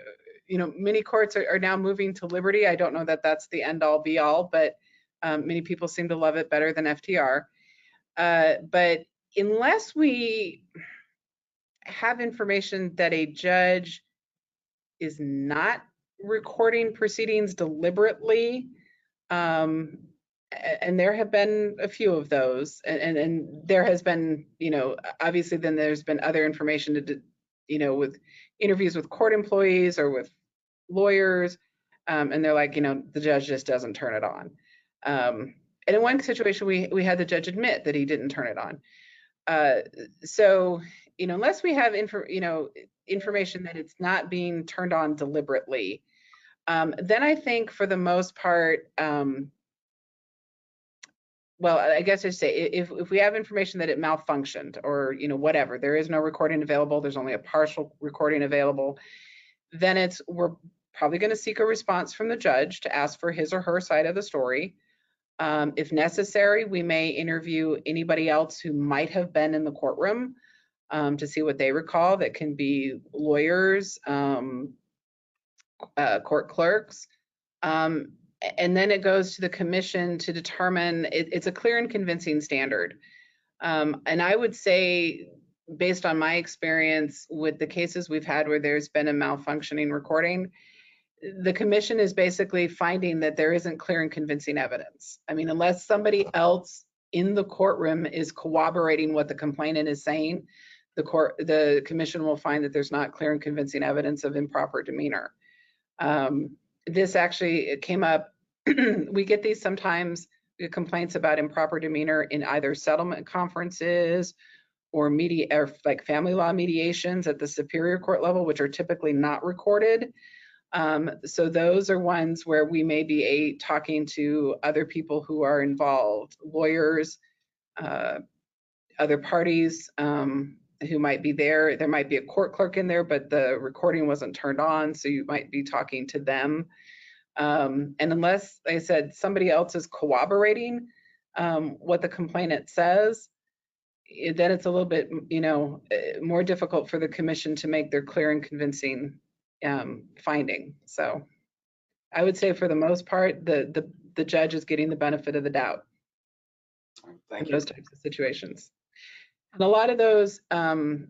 you know, many courts are, are now moving to Liberty. I don't know that that's the end all be all, but um, many people seem to love it better than F T R. Uh, but unless we have information that a judge is not recording proceedings deliberately, um, and there have been a few of those, and, and, and there has been, you know, obviously then there's been other information to, you know, with interviews with court employees or with lawyers, um, and they're like, you know, the judge just doesn't turn it on. Um, and in one situation, we, we had the judge admit that he didn't turn it on. Uh, so, you know, unless we have, info, you know, information that it's not being turned on deliberately, um, then I think for the most part, um, well, I guess I say if, if we have information that it malfunctioned or, you know, whatever, there is no recording available, there's only a partial recording available, then it's, we're probably going to seek a response from the judge to ask for his or her side of the story. Um, if necessary, we may interview anybody else who might have been in the courtroom um, to see what they recall. That can be lawyers, um, uh, court clerks, um, and then it goes to the commission to determine, it, it's a clear and convincing standard. Um, and I would say, based on my experience with the cases we've had where there's been a malfunctioning recording, the commission is basically finding that there isn't clear and convincing evidence. I mean, unless somebody else in the courtroom is corroborating what the complainant is saying, the court, the commission will find that there's not clear and convincing evidence of improper demeanor. Um, this actually came up. We get these sometimes, complaints about improper demeanor in either settlement conferences or media, or like family law mediations at the superior court level, which are typically not recorded. Um, so those are ones where we may be a, talking to other people who are involved, lawyers, uh, other parties um, who might be there. There might be a court clerk in there, but the recording wasn't turned on, so you might be talking to them. Um, and unless, like I said, somebody else is corroborating um, what the complainant says, it, then it's a little bit, you know, more difficult for the commission to make their clear and convincing um, finding. So I would say for the most part, the, the, the judge is getting the benefit of the doubt Thank in those you. types of situations. And a lot of those, um,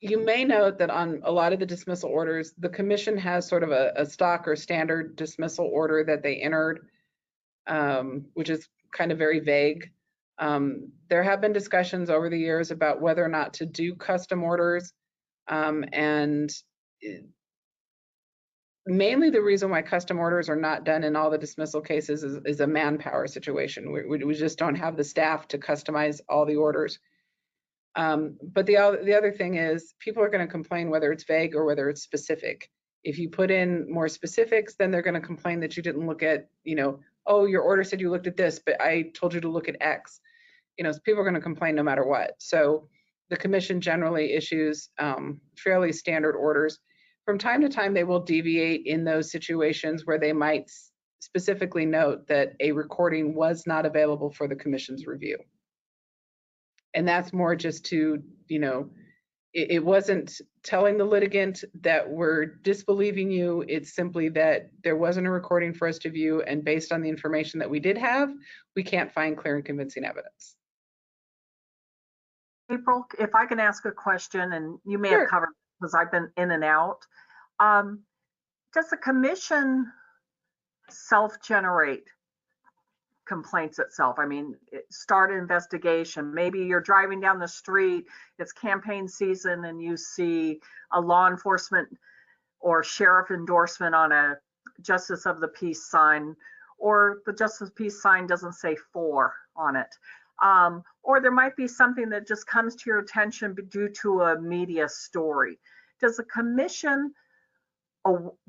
you may note that on a lot of the dismissal orders, the commission has sort of a, a stock or standard dismissal order that they entered, um, which is kind of very vague. Um, there have been discussions over the years about whether or not to do custom orders. Um, and mainly the reason why custom orders are not done in all the dismissal cases is, is a manpower situation. We, we, we just don't have the staff to customize all the orders. Um, but the, the other thing is people are going to complain whether it's vague or whether it's specific. If you put in more specifics, then they're going to complain that you didn't look at, you know, oh, your order said you looked at this, but I told you to look at X. You know, so people are going to complain no matter what. So the commission generally issues um, fairly standard orders. From time to time, they will deviate in those situations where they might specifically note that a recording was not available for the commission's review. And that's more just to, you know, it, it wasn't telling the litigant that we're disbelieving you. It's simply that there wasn't a recording for us to view. And based on the information that we did have, we can't find clear and convincing evidence. April, if I can ask a question, and you may sure. have covered it because I've been in and out. Um, does the commission self-generate complaints itself? I mean, start an investigation. Maybe you're driving down the street, it's campaign season, and you see a law enforcement or sheriff endorsement on a Justice of the Peace sign, or the Justice of the Peace sign doesn't say for on it. Um, or there might be something that just comes to your attention due to a media story. Does the commission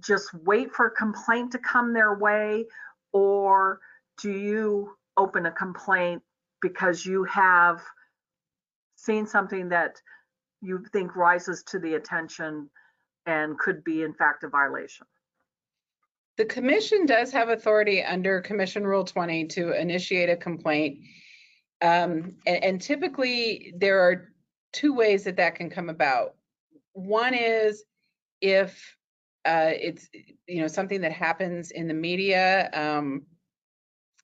just wait for a complaint to come their way, or do you open a complaint because you have seen something that you think rises to the attention and could be, in fact, a violation? The commission does have authority under Commission Rule twenty to initiate a complaint. Um, and, and typically, there are two ways that that can come about. One is if uh, it's, you know, something that happens in the media, um,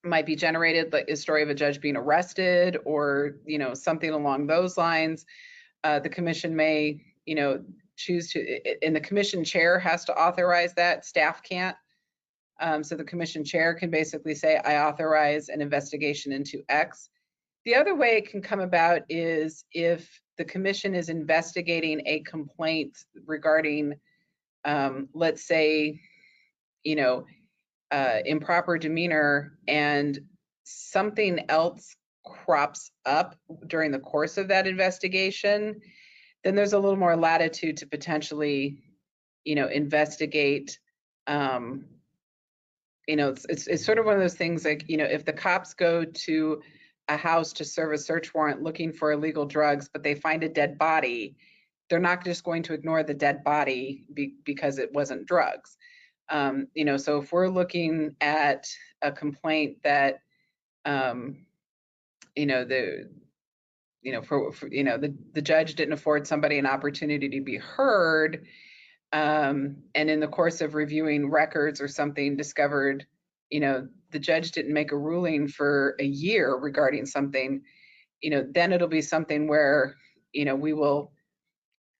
might be generated, like a story of a judge being arrested or, you know, something along those lines. Uh, the commission may, you know, choose to, and the commission chair has to authorize that, staff can't. Um, so the commission chair can basically say, I authorize an investigation into X. The other way it can come about is if the commission is investigating a complaint regarding, um, let's say, you know, Uh, improper demeanor, and something else crops up during the course of that investigation, then there's a little more latitude to potentially, you know, investigate. Um, you know, it's, it's, it's sort of one of those things like, you know, if the cops go to a house to serve a search warrant looking for illegal drugs, but they find a dead body, they're not just going to ignore the dead body be, because it wasn't drugs. Um, you know, so if we're looking at a complaint that, um, you know, the, you know, for, for you know, the, the judge didn't afford somebody an opportunity to be heard, um, and in the course of reviewing records or something discovered, you know, the judge didn't make a ruling for a year regarding something, you know, then it'll be something where, you know, we will,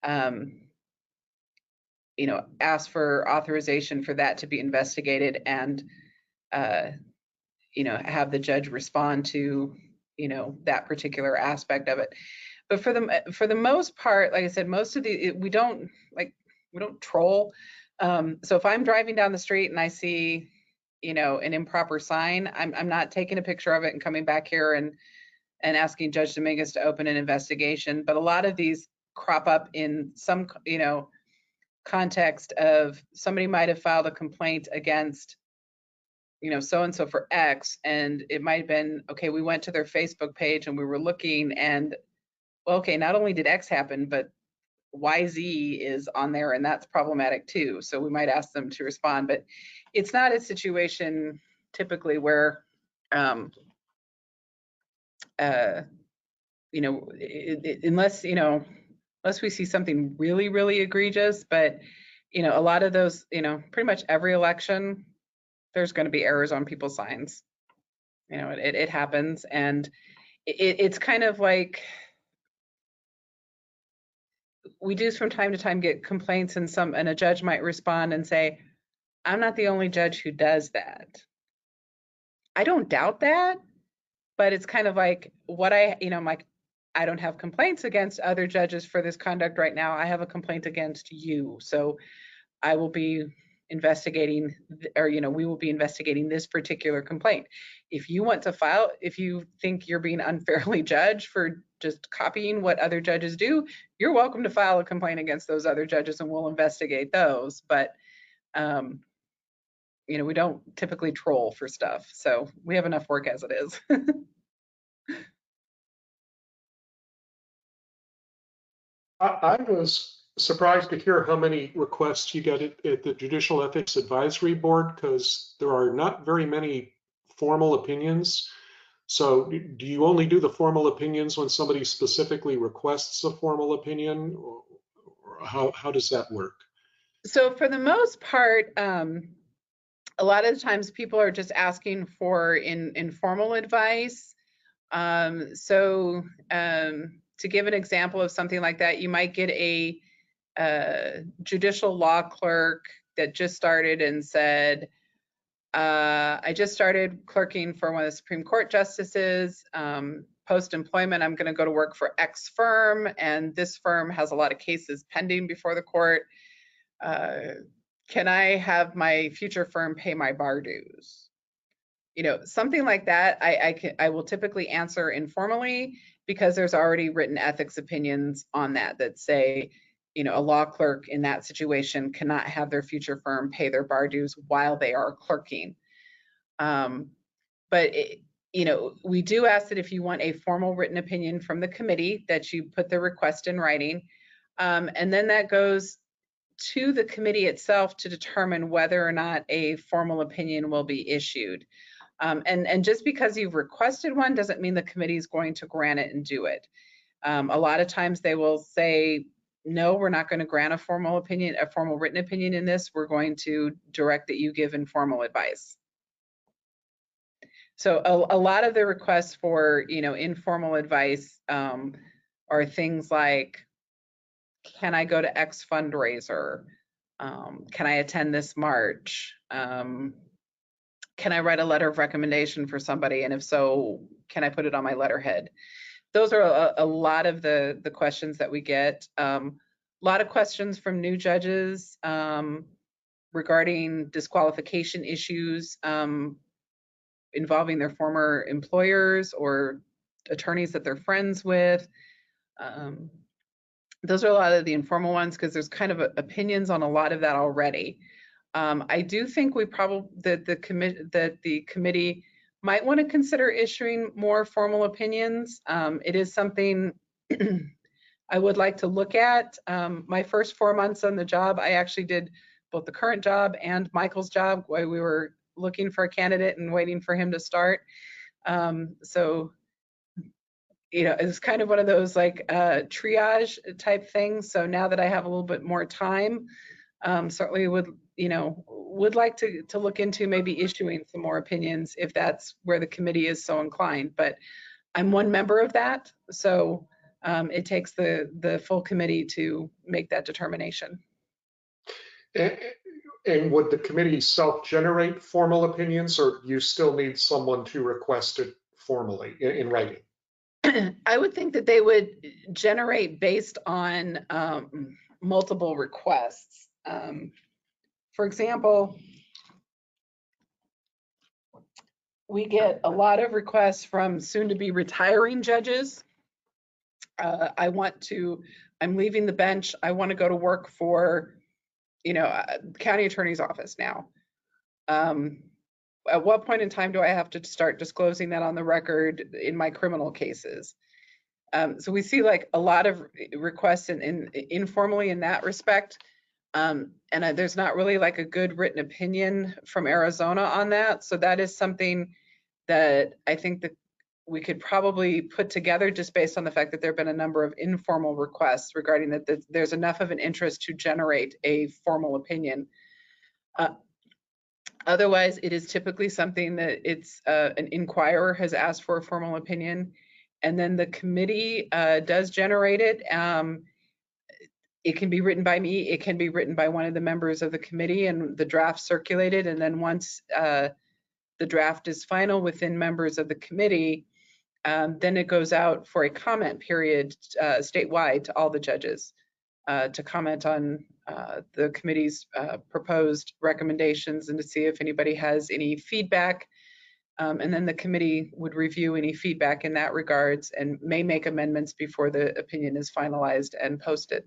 um, you know, ask for authorization for that to be investigated and, uh, you know, have the judge respond to, you know, that particular aspect of it. But for the for the most part, like I said, most of the we don't like we don't troll. Um, so if I'm driving down the street and I see, you know, an improper sign, I'm I'm not taking a picture of it and coming back here and and asking Judge Dominguez to open an investigation. But a lot of these crop up in some, you know, context of somebody might have filed a complaint against, you know, so and so for X, and it might have been, okay, we went to their Facebook page and we were looking and, well, okay, not only did X happen, but Y Z is on there and that's problematic too. So we might ask them to respond, but it's not a situation typically where, um, uh, you know, it, it, unless, you know, unless we see something really, really egregious, but, you know, a lot of those, you know, pretty much every election, there's going to be errors on people's signs. You know, it, it happens, and it, it's kind of like, we do from time to time get complaints, and some and a judge might respond and say, I'm not the only judge who does that. I don't doubt that, but it's kind of like what I, you know, I'm like, I don't have complaints against other judges for this conduct right now. I have a complaint against you. So I will be investigating, or, you know, we will be investigating this particular complaint. If you want to file, if you think you're being unfairly judged for just copying what other judges do, you're welcome to file a complaint against those other judges and we'll investigate those. But, um, you know, we don't typically troll for stuff. So we have enough work as it is. I, I was surprised to hear how many requests you get at, at the Judicial Ethics Advisory Board, because there are not very many formal opinions. So do you only do the formal opinions when somebody specifically requests a formal opinion, or how, how does that work? So for the most part, um, a lot of the times people are just asking for in, informal advice. Um, so um, to give an example of something like that, you might get a uh, judicial law clerk that just started and said, Uh, I just started clerking for one of the Supreme Court justices. Um, post-employment, I'm going to go to work for X firm, and this firm has a lot of cases pending before the court. Uh, can I have my future firm pay my bar dues? You know, something like that. I, I can. I will typically answer informally because there's already written ethics opinions on that that say, you know, a law clerk in that situation cannot have their future firm pay their bar dues while they are clerking. Um, but, it, you know, we do ask that if you want a formal written opinion from the committee that you put the request in writing. Um, and then that goes to the committee itself to determine whether or not a formal opinion will be issued. Um, and, and just because you've requested one doesn't mean the committee is going to grant it and do it. Um, a lot of times they will say, no, we're not going to grant a formal opinion, a formal written opinion in this. We're going to direct that you give informal advice. So a, a lot of the requests for, you know, informal advice um, are things like, can I go to X fundraiser? Um, can I attend this march? Um, can I write a letter of recommendation for somebody? And if so, can I put it on my letterhead? Those are a, a lot of the, the questions that we get. Um, a lot of questions from new judges um, regarding disqualification issues um, involving their former employers or attorneys that they're friends with. Um, those are a lot of the informal ones because there's kind of a, opinions on a lot of that already. Um, I do think we probably, that the, commi- that the committee might want to consider issuing more formal opinions. Um, it is something I would like to look at. Um, my first four months on the job, I actually did both the current job and Michael's job while we were looking for a candidate and waiting for him to start. Um, so, you know, it's kind of one of those like uh, triage type things. So now that I have a little bit more time, um, certainly would, you know, would like to, to look into maybe issuing some more opinions if that's where the committee is so inclined. But I'm one member of that, so um, it takes the, the full committee to make that determination. And, and would the committee self-generate formal opinions, or do you still need someone to request it formally in, in writing? I would think that they would generate based on um, multiple requests. Um, for example, we get a lot of requests from soon-to-be retiring judges. Uh, I want to, I'm leaving the bench. I want to go to work for, you know, uh, county attorney's office now. Um, at what point in time do I have to start disclosing that on the record in my criminal cases? Um, so we see like a lot of requests in, in, informally in that respect. Um, and I, there's not really like a good written opinion from Arizona on that. So that is something that I think that we could probably put together just based on the fact that there have been a number of informal requests regarding that the, there's enough of an interest to generate a formal opinion. Uh, Otherwise, it is typically something that it's uh, an inquirer has asked for a formal opinion, and then the committee uh, does generate it. Um, it can be written by me, it can be written by one of the members of the committee, and the draft circulated, and then once uh, the draft is final within members of the committee, um, then it goes out for a comment period uh, statewide to all the judges uh, to comment on Uh, the committee's uh, proposed recommendations and to see if anybody has any feedback. Um, and then the committee would review any feedback in that regards and may make amendments before the opinion is finalized and posted.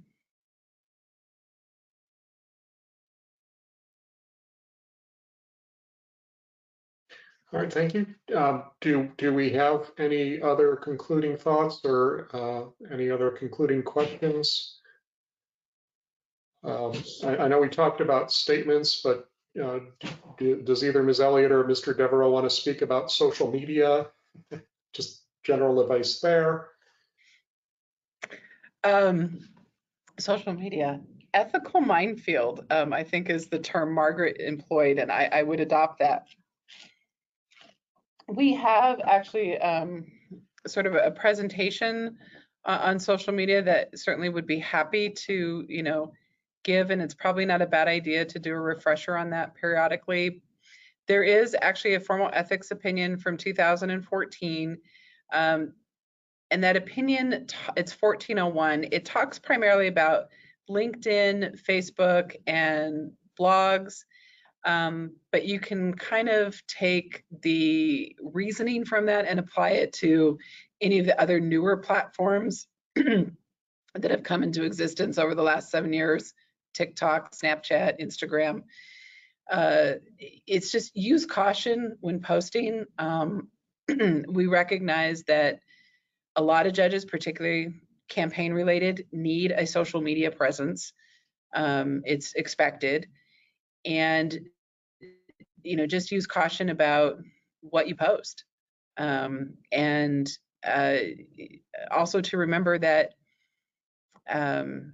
All right, thank you. Um, do, do we have any other concluding thoughts or uh, any other concluding questions? Um, I, I know we talked about statements, but uh, do, does either Miz Elliott or Mister Devereaux want to speak about social media? Just general advice there. Um, social media, ethical minefield, um, I think is the term Margaret employed, and I, I would adopt that. We have actually um, sort of a presentation uh, on social media that certainly would be happy to, you know, give, and it's probably not a bad idea to do a refresher on that periodically. There is actually a formal ethics opinion from two thousand fourteen, um, and that opinion, it's fourteen oh one, it talks primarily about LinkedIn, Facebook, and blogs, um, but you can kind of take the reasoning from that and apply it to any of the other newer platforms that have come into existence over the last seven years. TikTok, Snapchat, Instagram. Uh, it's just use caution when posting. Um, we recognize that a lot of judges, particularly campaign related, need a social media presence. Um, it's expected. And, you know, just use caution about what you post. Um, and uh, also to remember that, um,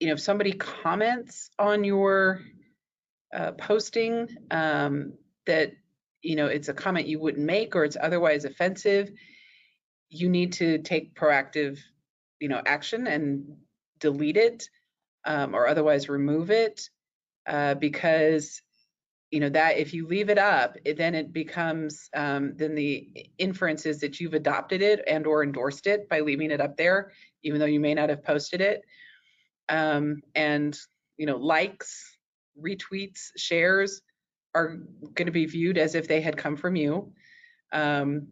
you know, if somebody comments on your uh, posting um, that, you know, it's a comment you wouldn't make or it's otherwise offensive, you need to take proactive, you know, action and delete it um, or otherwise remove it uh, because, you know, that if you leave it up, it, then it becomes, um, then the inference is that you've adopted it and or endorsed it by leaving it up there, even though you may not have posted it. Um, and, you know, likes, retweets, shares are going to be viewed as if they had come from you. Um,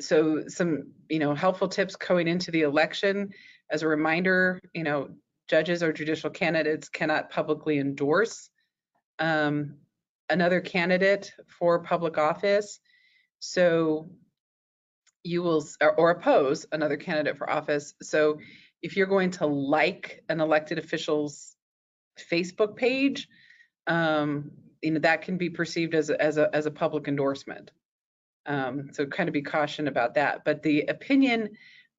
so some, you know, helpful tips going into the election. As a reminder, you know, judges or judicial candidates cannot publicly endorse um, another candidate for public office. So you will, or, or oppose another candidate for office. So if you're going to like an elected official's Facebook page, um, you know, that can be perceived as a, as a, as a public endorsement. Um, so kind of be cautioned about that. But the opinion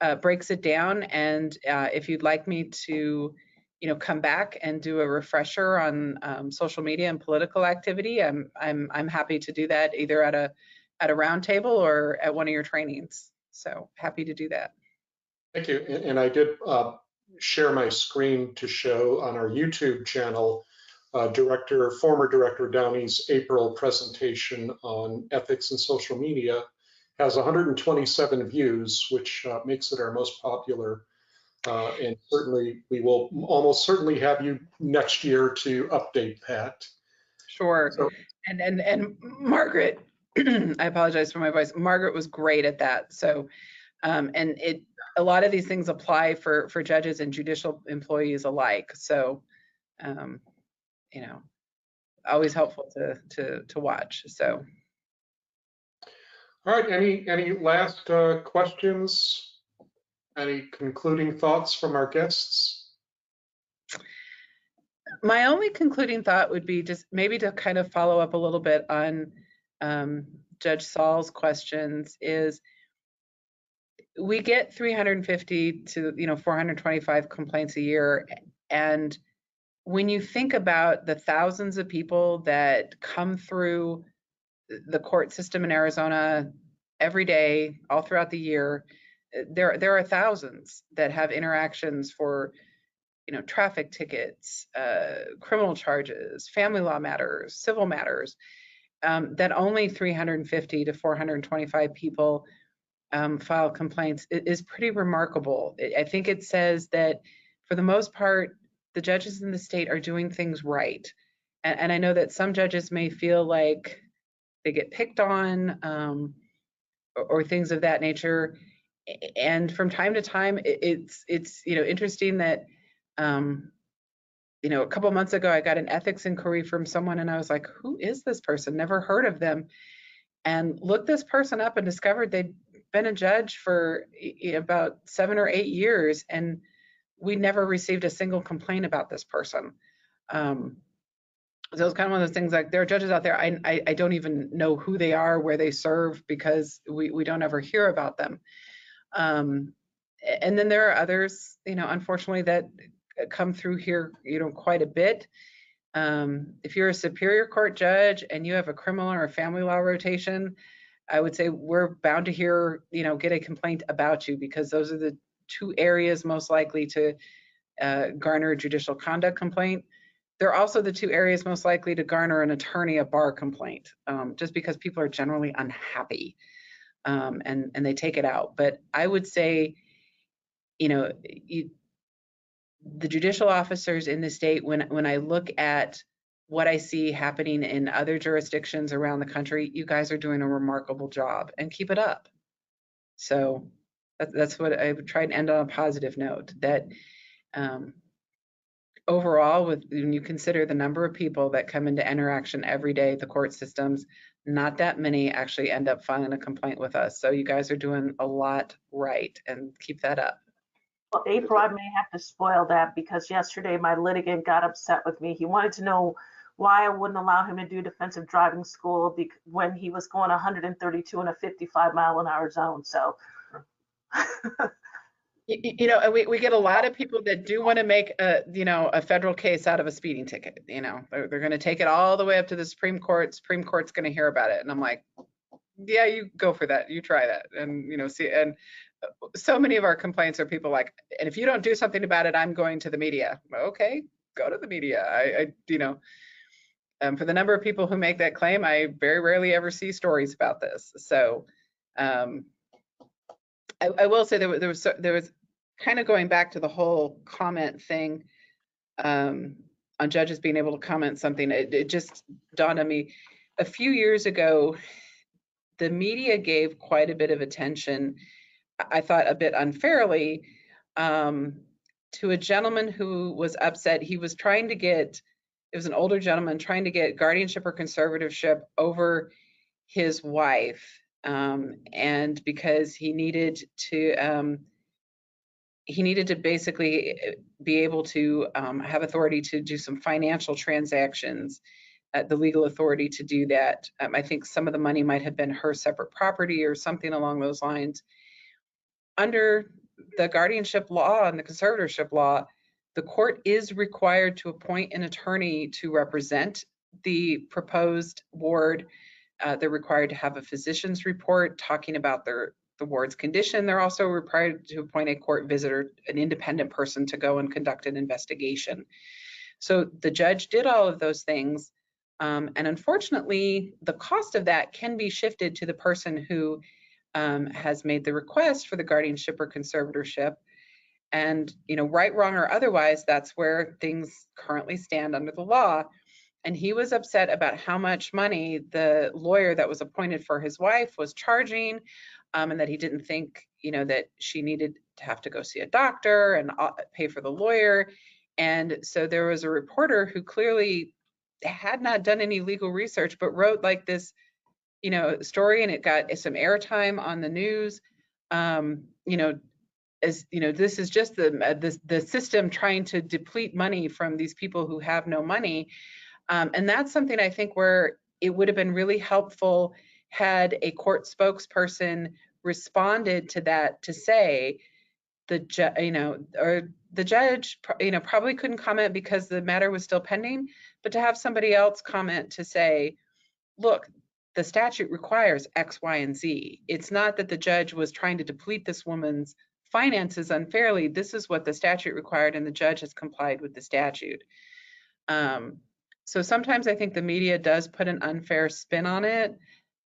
uh, breaks it down. And uh, if you'd like me to, you know, come back and do a refresher on um, social media and political activity, I'm, I'm, I'm happy to do that either at a at a roundtable or at one of your trainings. So happy to do that. Thank you. And, and I did uh, share my screen to show on our YouTube channel, uh, Director, former Director Downey's April presentation on ethics and social media has one hundred twenty-seven views, which uh, makes it our most popular. Uh, and certainly, we will almost certainly have you next year to update that. Sure. So, and and and Margaret, I apologize for my voice. Margaret was great at that. So, um, and it a lot of these things apply for for judges and judicial employees alike. So, um, you know, always helpful to to to watch. So. All right. Any any last uh, questions? Any concluding thoughts from our guests? My only concluding thought would be just maybe to kind of follow up a little bit on um, Judge Saul's questions is we get three hundred fifty to, you know, four hundred twenty-five complaints a year. And when you think about the thousands of people that come through the court system in Arizona every day, all throughout the year, There, there are thousands that have interactions for, you know, traffic tickets, uh, criminal charges, family law matters, civil matters, um, that only three hundred fifty to four hundred twenty-five people um, file complaints. It is pretty remarkable. It, I think it says that for the most part, the judges in the state are doing things right. And, and I know that some judges may feel like they get picked on um, or, or things of that nature. And from time to time, it's it's you know interesting that um, you know a couple of months ago I got an ethics inquiry from someone and I was like, who is this person? Never heard of them, and looked this person up and discovered they'd been a judge for you know, about seven or eight years, and we never received a single complaint about this person. Um, so it's kind of one of those things like there are judges out there I I, I don't even know who they are, where they serve, because we we don't ever hear about them. Um, and then there are others, you know, unfortunately, that come through here, you know, quite a bit. Um, if you're a superior court judge and you have a criminal or a family law rotation, I would say we're bound to hear, you know, get a complaint about you, because those are the two areas most likely to uh, garner a judicial conduct complaint. They're also the two areas most likely to garner an attorney a bar complaint, um, just because people are generally unhappy. Um, and, and they take it out. But I would say, you know, you, the judicial officers in the state, when, when I look at what I see happening in other jurisdictions around the country, you guys are doing a remarkable job, and keep it up. So that, that's what I would try and end on a positive note, that um, overall, with, when you consider the number of people that come into interaction every day, the court systems, not that many actually end up filing a complaint with us. So you guys are doing a lot right, and keep that up. Well, April, I may have to spoil that, because yesterday my litigant got upset with me. He wanted to know why I wouldn't allow him to do defensive driving school when he was going one hundred thirty-two in a fifty-five mile an hour zone. So, you, you know, and we, we get a lot of people that do want to make a, you know, a federal case out of a speeding ticket. You know, they're, they're going to take it all the way up to the Supreme Court. Supreme Court's going to hear about it. And I'm like, yeah, you go for that. You try that. And, you know, see, and so many of our complaints are people like, and if you don't do something about it, I'm going to the media. Okay, go to the media. I, I you know, um, for the number of people who make that claim, I very rarely ever see stories about this. So, um, I, I will say there, there was there was kind of going back to the whole comment thing um, on judges being able to comment something. It, it just dawned on me a few years ago. The media gave quite a bit of attention, I thought a bit unfairly, um, to a gentleman who was upset. He was trying to get it was an older gentleman trying to get guardianship or conservatorship over his wife. Um, and because he needed to, um, he needed to basically be able to um, have authority to do some financial transactions, uh, the legal authority to do that. Um, I think some of the money might have been her separate property or something along those lines. Under the guardianship law and the conservatorship law, the court is required to appoint an attorney to represent the proposed ward Uh, they're required to have a physician's report talking about their the ward's condition. They're also required to appoint a court visitor, an independent person, to go and conduct an investigation. So the judge did all of those things. Um, and unfortunately, the cost of that can be shifted to the person who um, has made the request for the guardianship or conservatorship. And, you know, right, wrong, or otherwise, that's where things currently stand under the law. And he was upset about how much money the lawyer that was appointed for his wife was charging, um, and that he didn't think, you know, that she needed to have to go see a doctor and pay for the lawyer. And so there was a reporter who clearly had not done any legal research, but wrote like this, you know, story, and it got some airtime on the news. Um, you know, as you know, this is just the, the the system trying to deplete money from these people who have no money. Um, and that's something I think where it would have been really helpful had a court spokesperson responded to that to say, the ju you know, or the judge, you know, probably couldn't comment because the matter was still pending, but to have somebody else comment to say, look, the statute requires X, Y, and Z. It's not that the judge was trying to deplete this woman's finances unfairly. This is what the statute required, and the judge has complied with the statute. Um, So sometimes I think the media does put an unfair spin on it.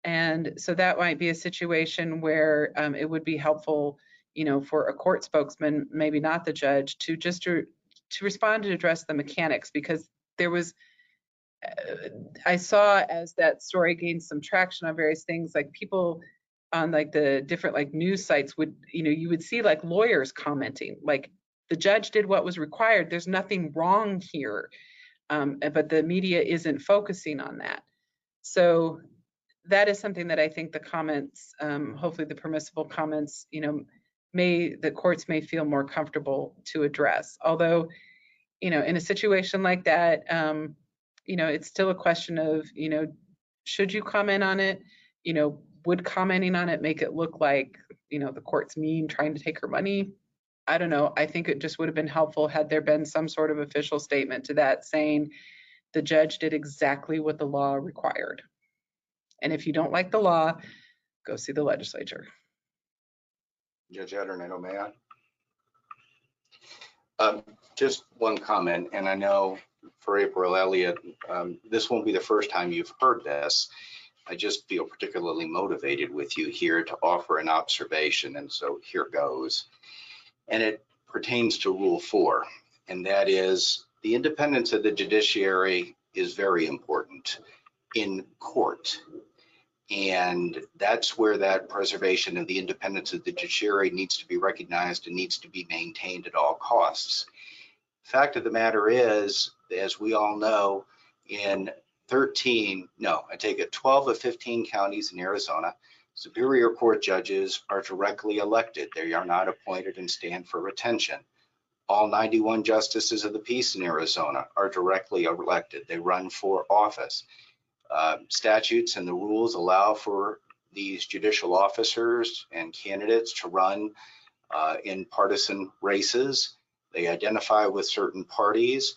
And so that might be a situation where um, it would be helpful, you know, for a court spokesman, maybe not the judge, to just to, to respond and address the mechanics, because there was, uh, I saw as that story gained some traction on various things, like people on like the different like news sites would, you know, you would see like lawyers commenting, like the judge did what was required. There's nothing wrong here. Um, but the media isn't focusing on that. So that is something that I think the comments, um, hopefully the permissible comments, you know, may, the courts may feel more comfortable to address. Although, you know, in a situation like that, um, you know, it's still a question of, you know, should you comment on it? You know, would commenting on it make it look like, you know, the court's mean, trying to take her money? I don't know, I think it just would have been helpful had there been some sort of official statement to that saying the judge did exactly what the law required. And if you don't like the law, go see the legislature. Judge Adenetto, may I? Um, just one comment, and I know for April Elliott, um, this won't be the first time you've heard this. I just feel particularly motivated with you here to offer an observation, and so here goes. And it pertains to Rule four, and that is the independence of the judiciary is very important in court. And that's where that preservation of the independence of the judiciary needs to be recognized and needs to be maintained at all costs. The fact of the matter is, as we all know, in thirteen, no, I take it, twelve of fifteen counties in Arizona, Superior Court judges are directly elected. They are not appointed and stand for retention. All ninety-one justices of the peace in Arizona are directly elected. They run for office. Uh, statutes and the rules allow for these judicial officers and candidates to run uh, in partisan races. They identify with certain parties.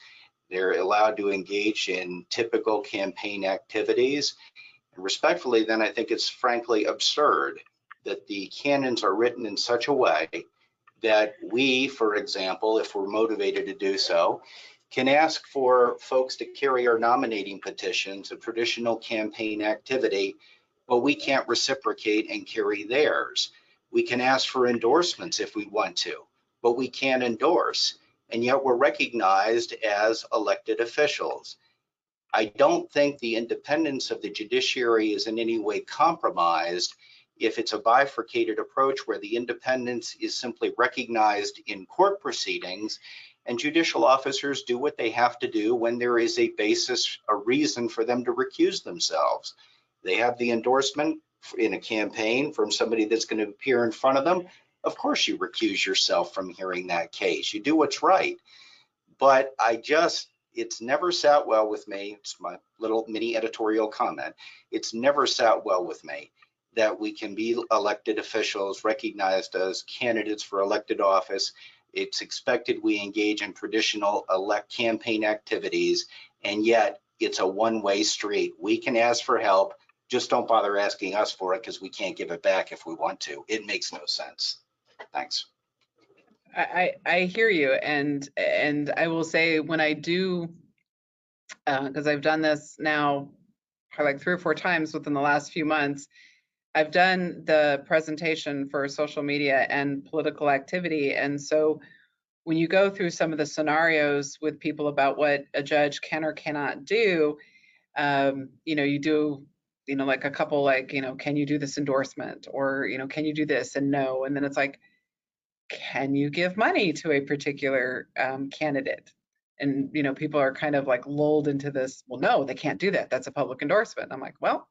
They're allowed to engage in typical campaign activities. Respectfully, then, I think it's frankly absurd that the canons are written in such a way that we, for example, if we're motivated to do so, can ask for folks to carry our nominating petitions of traditional campaign activity, but we can't reciprocate and carry theirs. We can ask for endorsements if we want to, but we can't endorse, and yet we're recognized as elected officials. I don't think the independence of the judiciary is in any way compromised if it's a bifurcated approach where the independence is simply recognized in court proceedings and judicial officers do what they have to do when there is a basis, a reason for them to recuse themselves. They have the endorsement in a campaign from somebody that's going to appear in front of them. Of course, you recuse yourself from hearing that case. You do what's right. But I just, it's never sat well with me, it's my little mini editorial comment, it's never sat well with me that we can be elected officials, recognized as candidates for elected office. It's expected we engage in traditional elect campaign activities, and yet it's a one-way street. We can ask for help, Just don't bother asking us for it because we can't give it back if we want to. It makes no sense. Thanks. I, I hear you, and and I will say when I do, because uh, I've done this now like three or four times within the last few months, I've done the presentation for social media and political activity. And so when you go through some of the scenarios with people about what a judge can or cannot do, um, you know, you do, you know, like a couple like, you know, can you do this endorsement, or, you know, can you do this and no. And then it's like, can you give money to a particular um, candidate? And, you know, people are kind of like lulled into this, well, no, they can't do that. That's a public endorsement. And I'm like, well,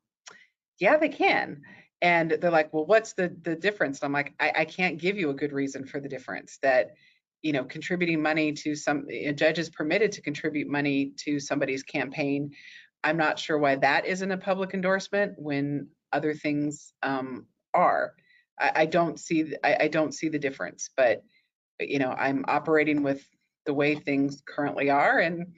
yeah, they can. And they're like, well, what's the, the difference? And I'm like, I, I can't give you a good reason for the difference that, you know, contributing money to some, a judge is permitted to contribute money to somebody's campaign. I'm not sure why that isn't a public endorsement when other things um, are. I don't see I don't see the difference, but, but you know, I'm operating with the way things currently are, and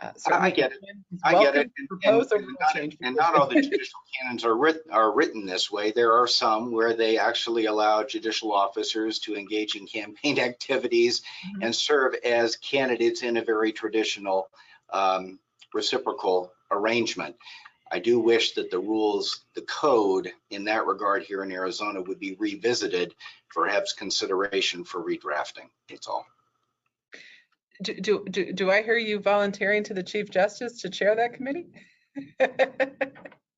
uh, I get it. I get it. And, and, and, and not all the judicial canons are writ are written this way. There are some where they actually allow judicial officers to engage in campaign activities mm-hmm. and serve as candidates in a very traditional um, reciprocal arrangement. I do wish that the rules, the code in that regard here in Arizona would be revisited, perhaps consideration for redrafting. That's all. Do, do, do, do I hear you volunteering to the Chief Justice to chair that committee?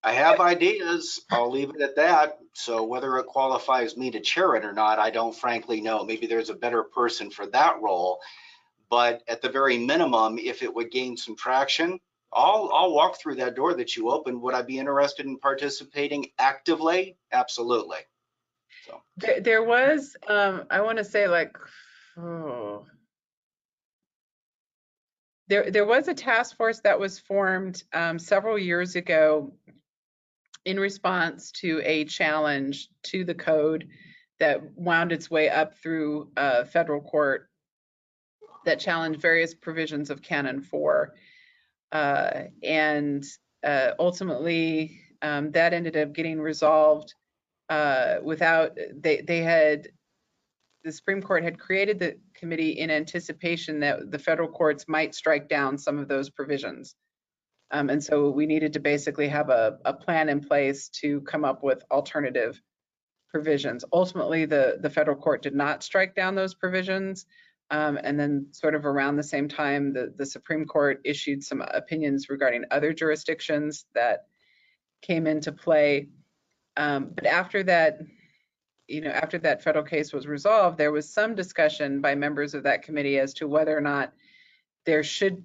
I have ideas. I'll leave it at that. So whether it qualifies me to chair it or not, I don't frankly know. Maybe there's a better person for that role. But at the very minimum, if it would gain some traction, I'll, I'll walk through that door that you opened. Would I be interested in participating actively? Absolutely. So. There, there was, um, I want to say like, oh, there, there was a task force that was formed um, several years ago in response to a challenge to the code that wound its way up through uh, federal court that challenged various provisions of Canon four. Uh, and uh, ultimately, um, that ended up getting resolved uh, without, they, they had, the Supreme Court had created the committee in anticipation that the federal courts might strike down some of those provisions. Um, and so we needed to basically have a, a plan in place to come up with alternative provisions. Ultimately, the, the federal court did not strike down those provisions. Um, and then sort of around the same time, the, the Supreme Court issued some opinions regarding other jurisdictions that came into play. Um, but after that, you know, after that federal case was resolved, there was some discussion by members of that committee as to whether or not there should,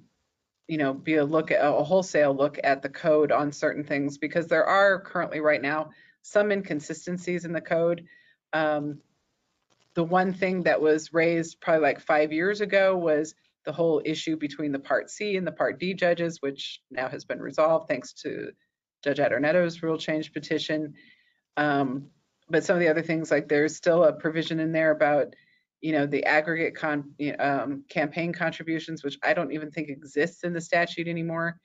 you know, be a look at a wholesale look at the code on certain things, because there are currently right now some inconsistencies in the code. Um, The one thing that was raised probably like five years ago was the whole issue between the Part C and the Part D judges, which now has been resolved thanks to Judge Adenetto's rule change petition. Um, but some of the other things, like there's still a provision in there about, you know, the aggregate con um, campaign contributions, which I don't even think exists in the statute anymore.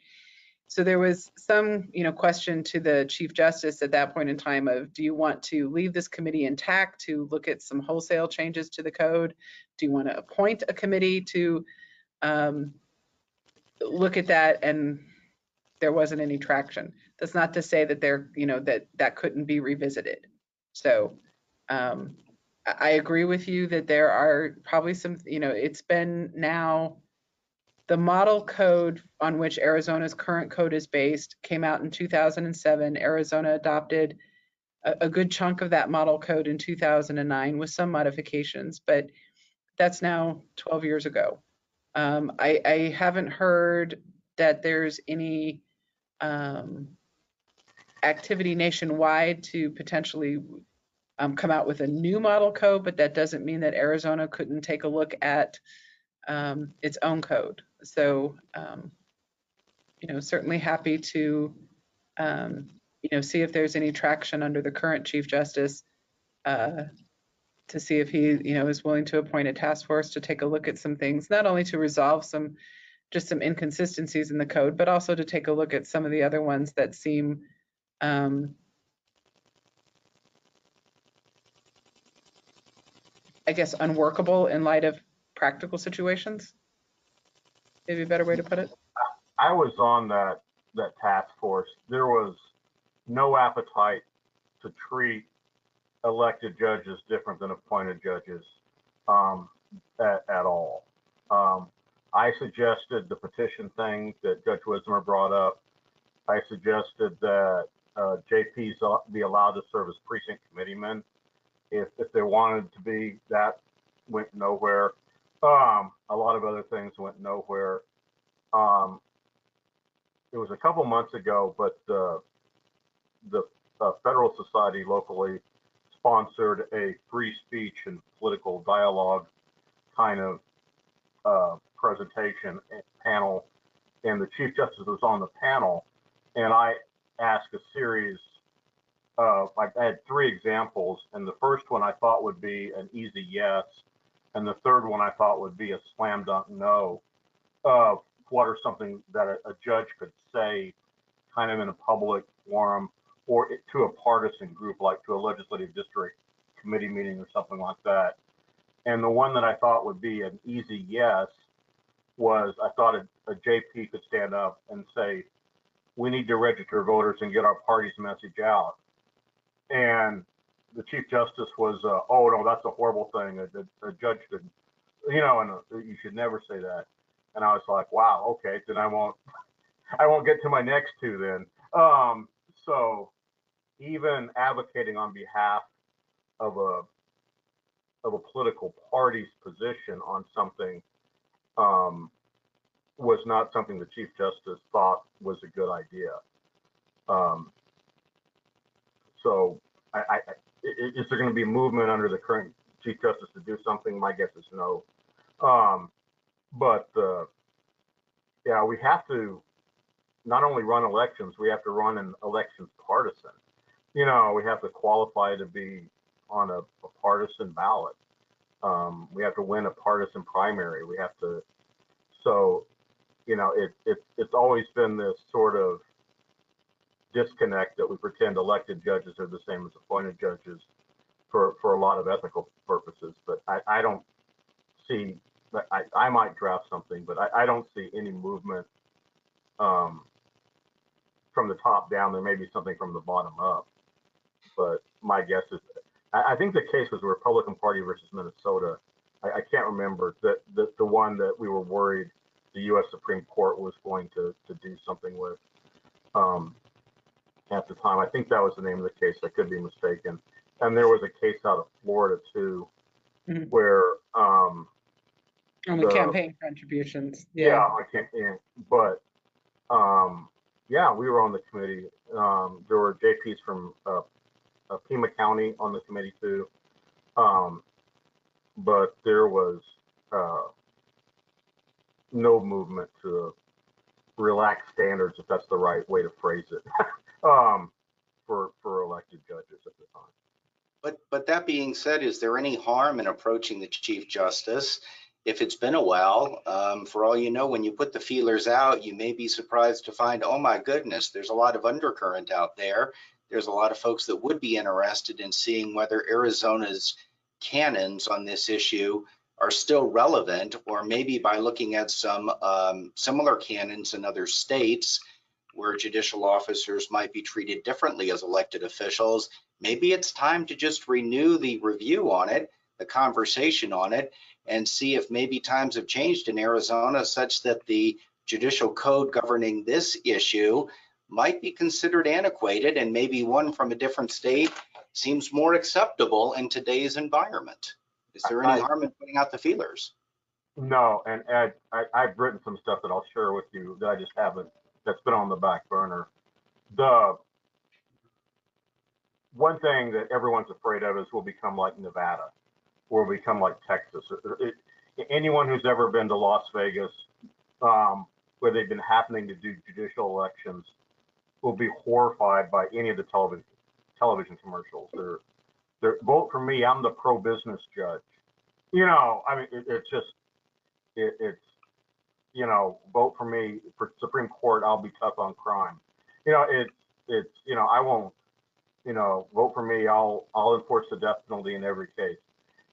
So there was some, you know, question to the Chief Justice at that point in time of, do you want to leave this committee intact to look at some wholesale changes to the code? Do you want to appoint a committee to um, look at that? And there wasn't any traction. That's not to say that there, you know, that that couldn't be revisited. So um, I agree with you that there are probably some, you know, it's been now. The model code on which Arizona's current code is based came out in two thousand seven. Arizona adopted a, a good chunk of that model code in two thousand nine with some modifications, but that's now twelve years ago. Um, I, I haven't heard that there's any um, activity nationwide to potentially um, come out with a new model code, but that doesn't mean that Arizona couldn't take a look at um, its own code. So, um, you know, certainly happy to, um, you know, see if there's any traction under the current Chief Justice uh, to see if he, you know, is willing to appoint a task force to take a look at some things, not only to resolve some, just some inconsistencies in the code, but also to take a look at some of the other ones that seem Um, I guess unworkable in light of practical situations. Maybe a better way to put it. I was on that that task force. There was no appetite to treat elected judges different than appointed judges um, at, at all. Um, I suggested the petition thing that Judge Wismer brought up. I suggested that uh, J Ps be allowed to serve as precinct committeemen if, if they wanted to be. That went nowhere. Um, a lot of other things went nowhere. Um, it was a couple months ago, but uh, the uh, Federal Society locally sponsored a free speech and political dialogue kind of uh, presentation and panel, and the Chief Justice was on the panel, and I asked a series of, I had three examples, and the first one I thought would be an easy yes, and the third one I thought would be a slam dunk no, of what are something that a, a judge could say kind of in a public forum or to a partisan group, like to a legislative district committee meeting or something like that. And the one that I thought would be an easy yes was I thought a, a J P could stand up and say, we need to register voters and get our party's message out. And the Chief Justice was, uh, oh, no, that's a horrible thing. A, a, a judge could, you know, and a, you should never say that. And I was like, wow, okay, then I won't, I won't get to my next two then. Um, so even advocating on behalf of a of a political party's position on something um, was not something the Chief Justice thought was a good idea. Um, so I, I, is there going to be movement under the current Chief Justice to do something? My guess is no. Um, But uh, yeah, we have to not only run elections, we have to run an elections partisan. You know, we have to qualify to be on a, a partisan ballot. Um, we have to win a partisan primary. We have to, so, you know, it, it, it's always been this sort of disconnect that we pretend elected judges are the same as appointed judges for, for a lot of ethical purposes. But I, I don't see I, I might draft something, but I, I don't see any movement um, from the top down. There may be something from the bottom up, but my guess is, I, I think the case was the Republican Party versus Minnesota. I, I can't remember that the, the one that we were worried the U S Supreme Court was going to, to do something with um, at the time. I think that was the name of the case. I could be mistaken. And there was a case out of Florida too, mm-hmm. where, um, on the so, campaign contributions. Yeah, yeah I can't, yeah. But um, yeah, we were on the committee. Um, there were J Ps from uh, uh, Pima County on the committee too. Um, but there was uh, no movement to relax standards, if that's the right way to phrase it, um, for, for elected judges at the time. But, but that being said, is there any harm in approaching the Chief Justice? If it's been a while, um, for all you know, when you put the feelers out, you may be surprised to find, oh my goodness, there's a lot of undercurrent out there. There's a lot of folks that would be interested in seeing whether Arizona's canons on this issue are still relevant, or maybe by looking at some um, similar canons in other states where judicial officers might be treated differently as elected officials, maybe it's time to just renew the review on it, the conversation on it, and see if maybe times have changed in Arizona such that the judicial code governing this issue might be considered antiquated, and maybe one from a different state seems more acceptable in today's environment. Is there any I, harm in putting out the feelers? No, and Ed, I, I've written some stuff that I'll share with you that I just haven't, that's been on the back burner. The one thing that everyone's afraid of is we'll become like Nevada. Or become like Texas. It, anyone who's ever been to Las Vegas, um, where they've been happening to do judicial elections, will be horrified by any of the television television commercials. They're, they're vote for me. I'm the pro-business judge. You know, I mean, it, it's just, it, it's, you know, vote for me for Supreme Court. I'll be tough on crime. You know, it's it's, you know, I won't, you know, vote for me. I'll, I'll enforce the death penalty in every case.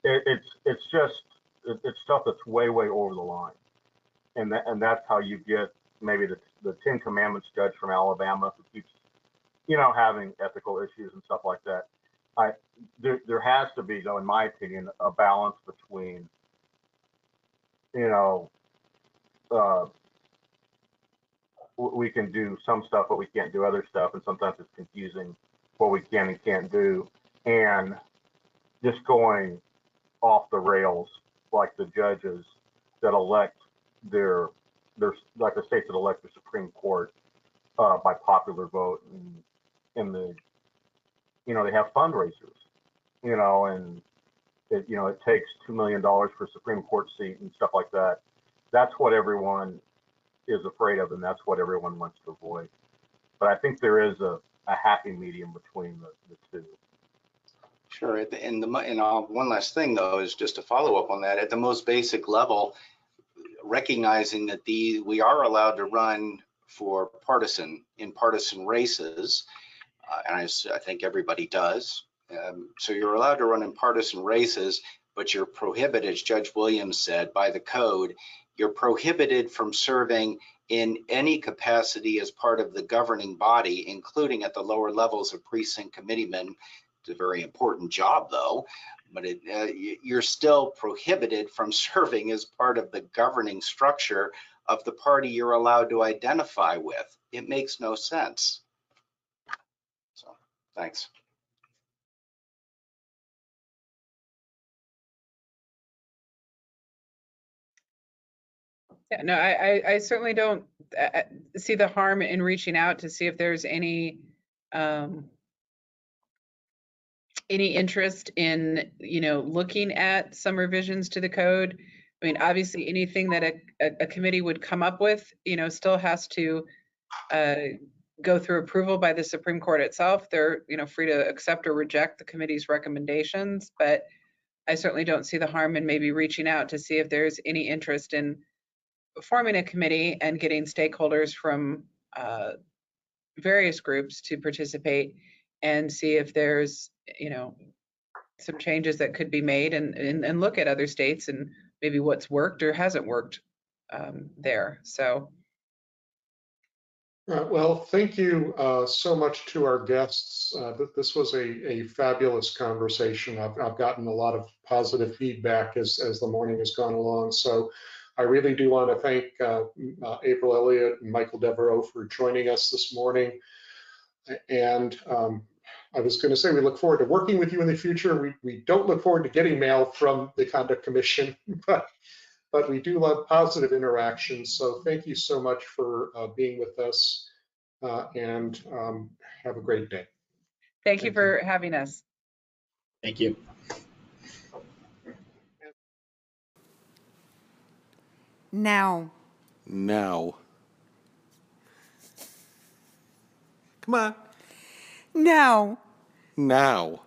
It, it's, it's just, it, it's stuff that's way, way over the line. And that, and that's how you get maybe the, the Ten Commandments judge from Alabama who keeps, you know, having ethical issues and stuff like that. I, there, there has to be, though, in my opinion, a balance between, you know, uh, we can do some stuff, but we can't do other stuff. And sometimes it's confusing what we can and can't do. And just going off the rails, like the judges that elect their, their like the states that elect the Supreme Court uh, by popular vote, and in the, you know, they have fundraisers, you know, and it, you know, it takes two million dollars for a Supreme Court seat and stuff like that. That's what everyone is afraid of, and that's what everyone wants to avoid. But I think there is a, a happy medium between the, the two. Sure. And, the, and, the, and uh, one last thing, though, is just to follow up on that. At the most basic level, recognizing that the, we are allowed to run for partisan, in partisan races, Uh, and I, I think everybody does. Um, so you're allowed to run in partisan races, but you're prohibited, as Judge Williams said, by the code, you're prohibited from serving in any capacity as part of the governing body, including at the lower levels of precinct committeemen. It's a very important job, though, but it, uh, you're still prohibited from serving as part of the governing structure of the party you're allowed to identify with. It makes no sense. Thanks. Yeah, no, I, I, I certainly don't see the harm in reaching out to see if there's any um, any interest in, you know, looking at some revisions to the code. I mean, obviously, anything that a, a committee would come up with, you know, still has to uh, go through approval by the Supreme Court itself. They're, you know, free to accept or reject the committee's recommendations, but I certainly don't see the harm in maybe reaching out to see if there's any interest in forming a committee and getting stakeholders from uh, various groups to participate and see if there's, you know, some changes that could be made, and, and, and look at other states and maybe what's worked or hasn't worked um, there. So. Right, well, thank you uh, so much to our guests. Uh, this was a, a fabulous conversation. I've, I've gotten a lot of positive feedback as, as the morning has gone along. So I really do want to thank uh, uh, April Elliott and Michael Devereaux for joining us this morning. And um, I was going to say, we look forward to working with you in the future. We, we don't look forward to getting mail from the Conduct Commission, but But we do love positive interactions, so thank you so much for uh, being with us, uh, and um, have a great day. Thank, thank you for you. having us. Thank you. Now. Now. Come on. Now. Now.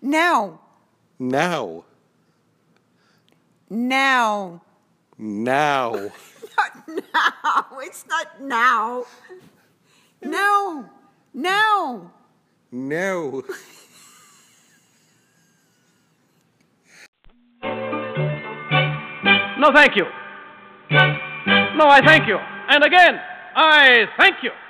Now. Now. Now. Now. Not now. It's not now. No. No. No. No, thank you. No, I thank you. And again, I thank you.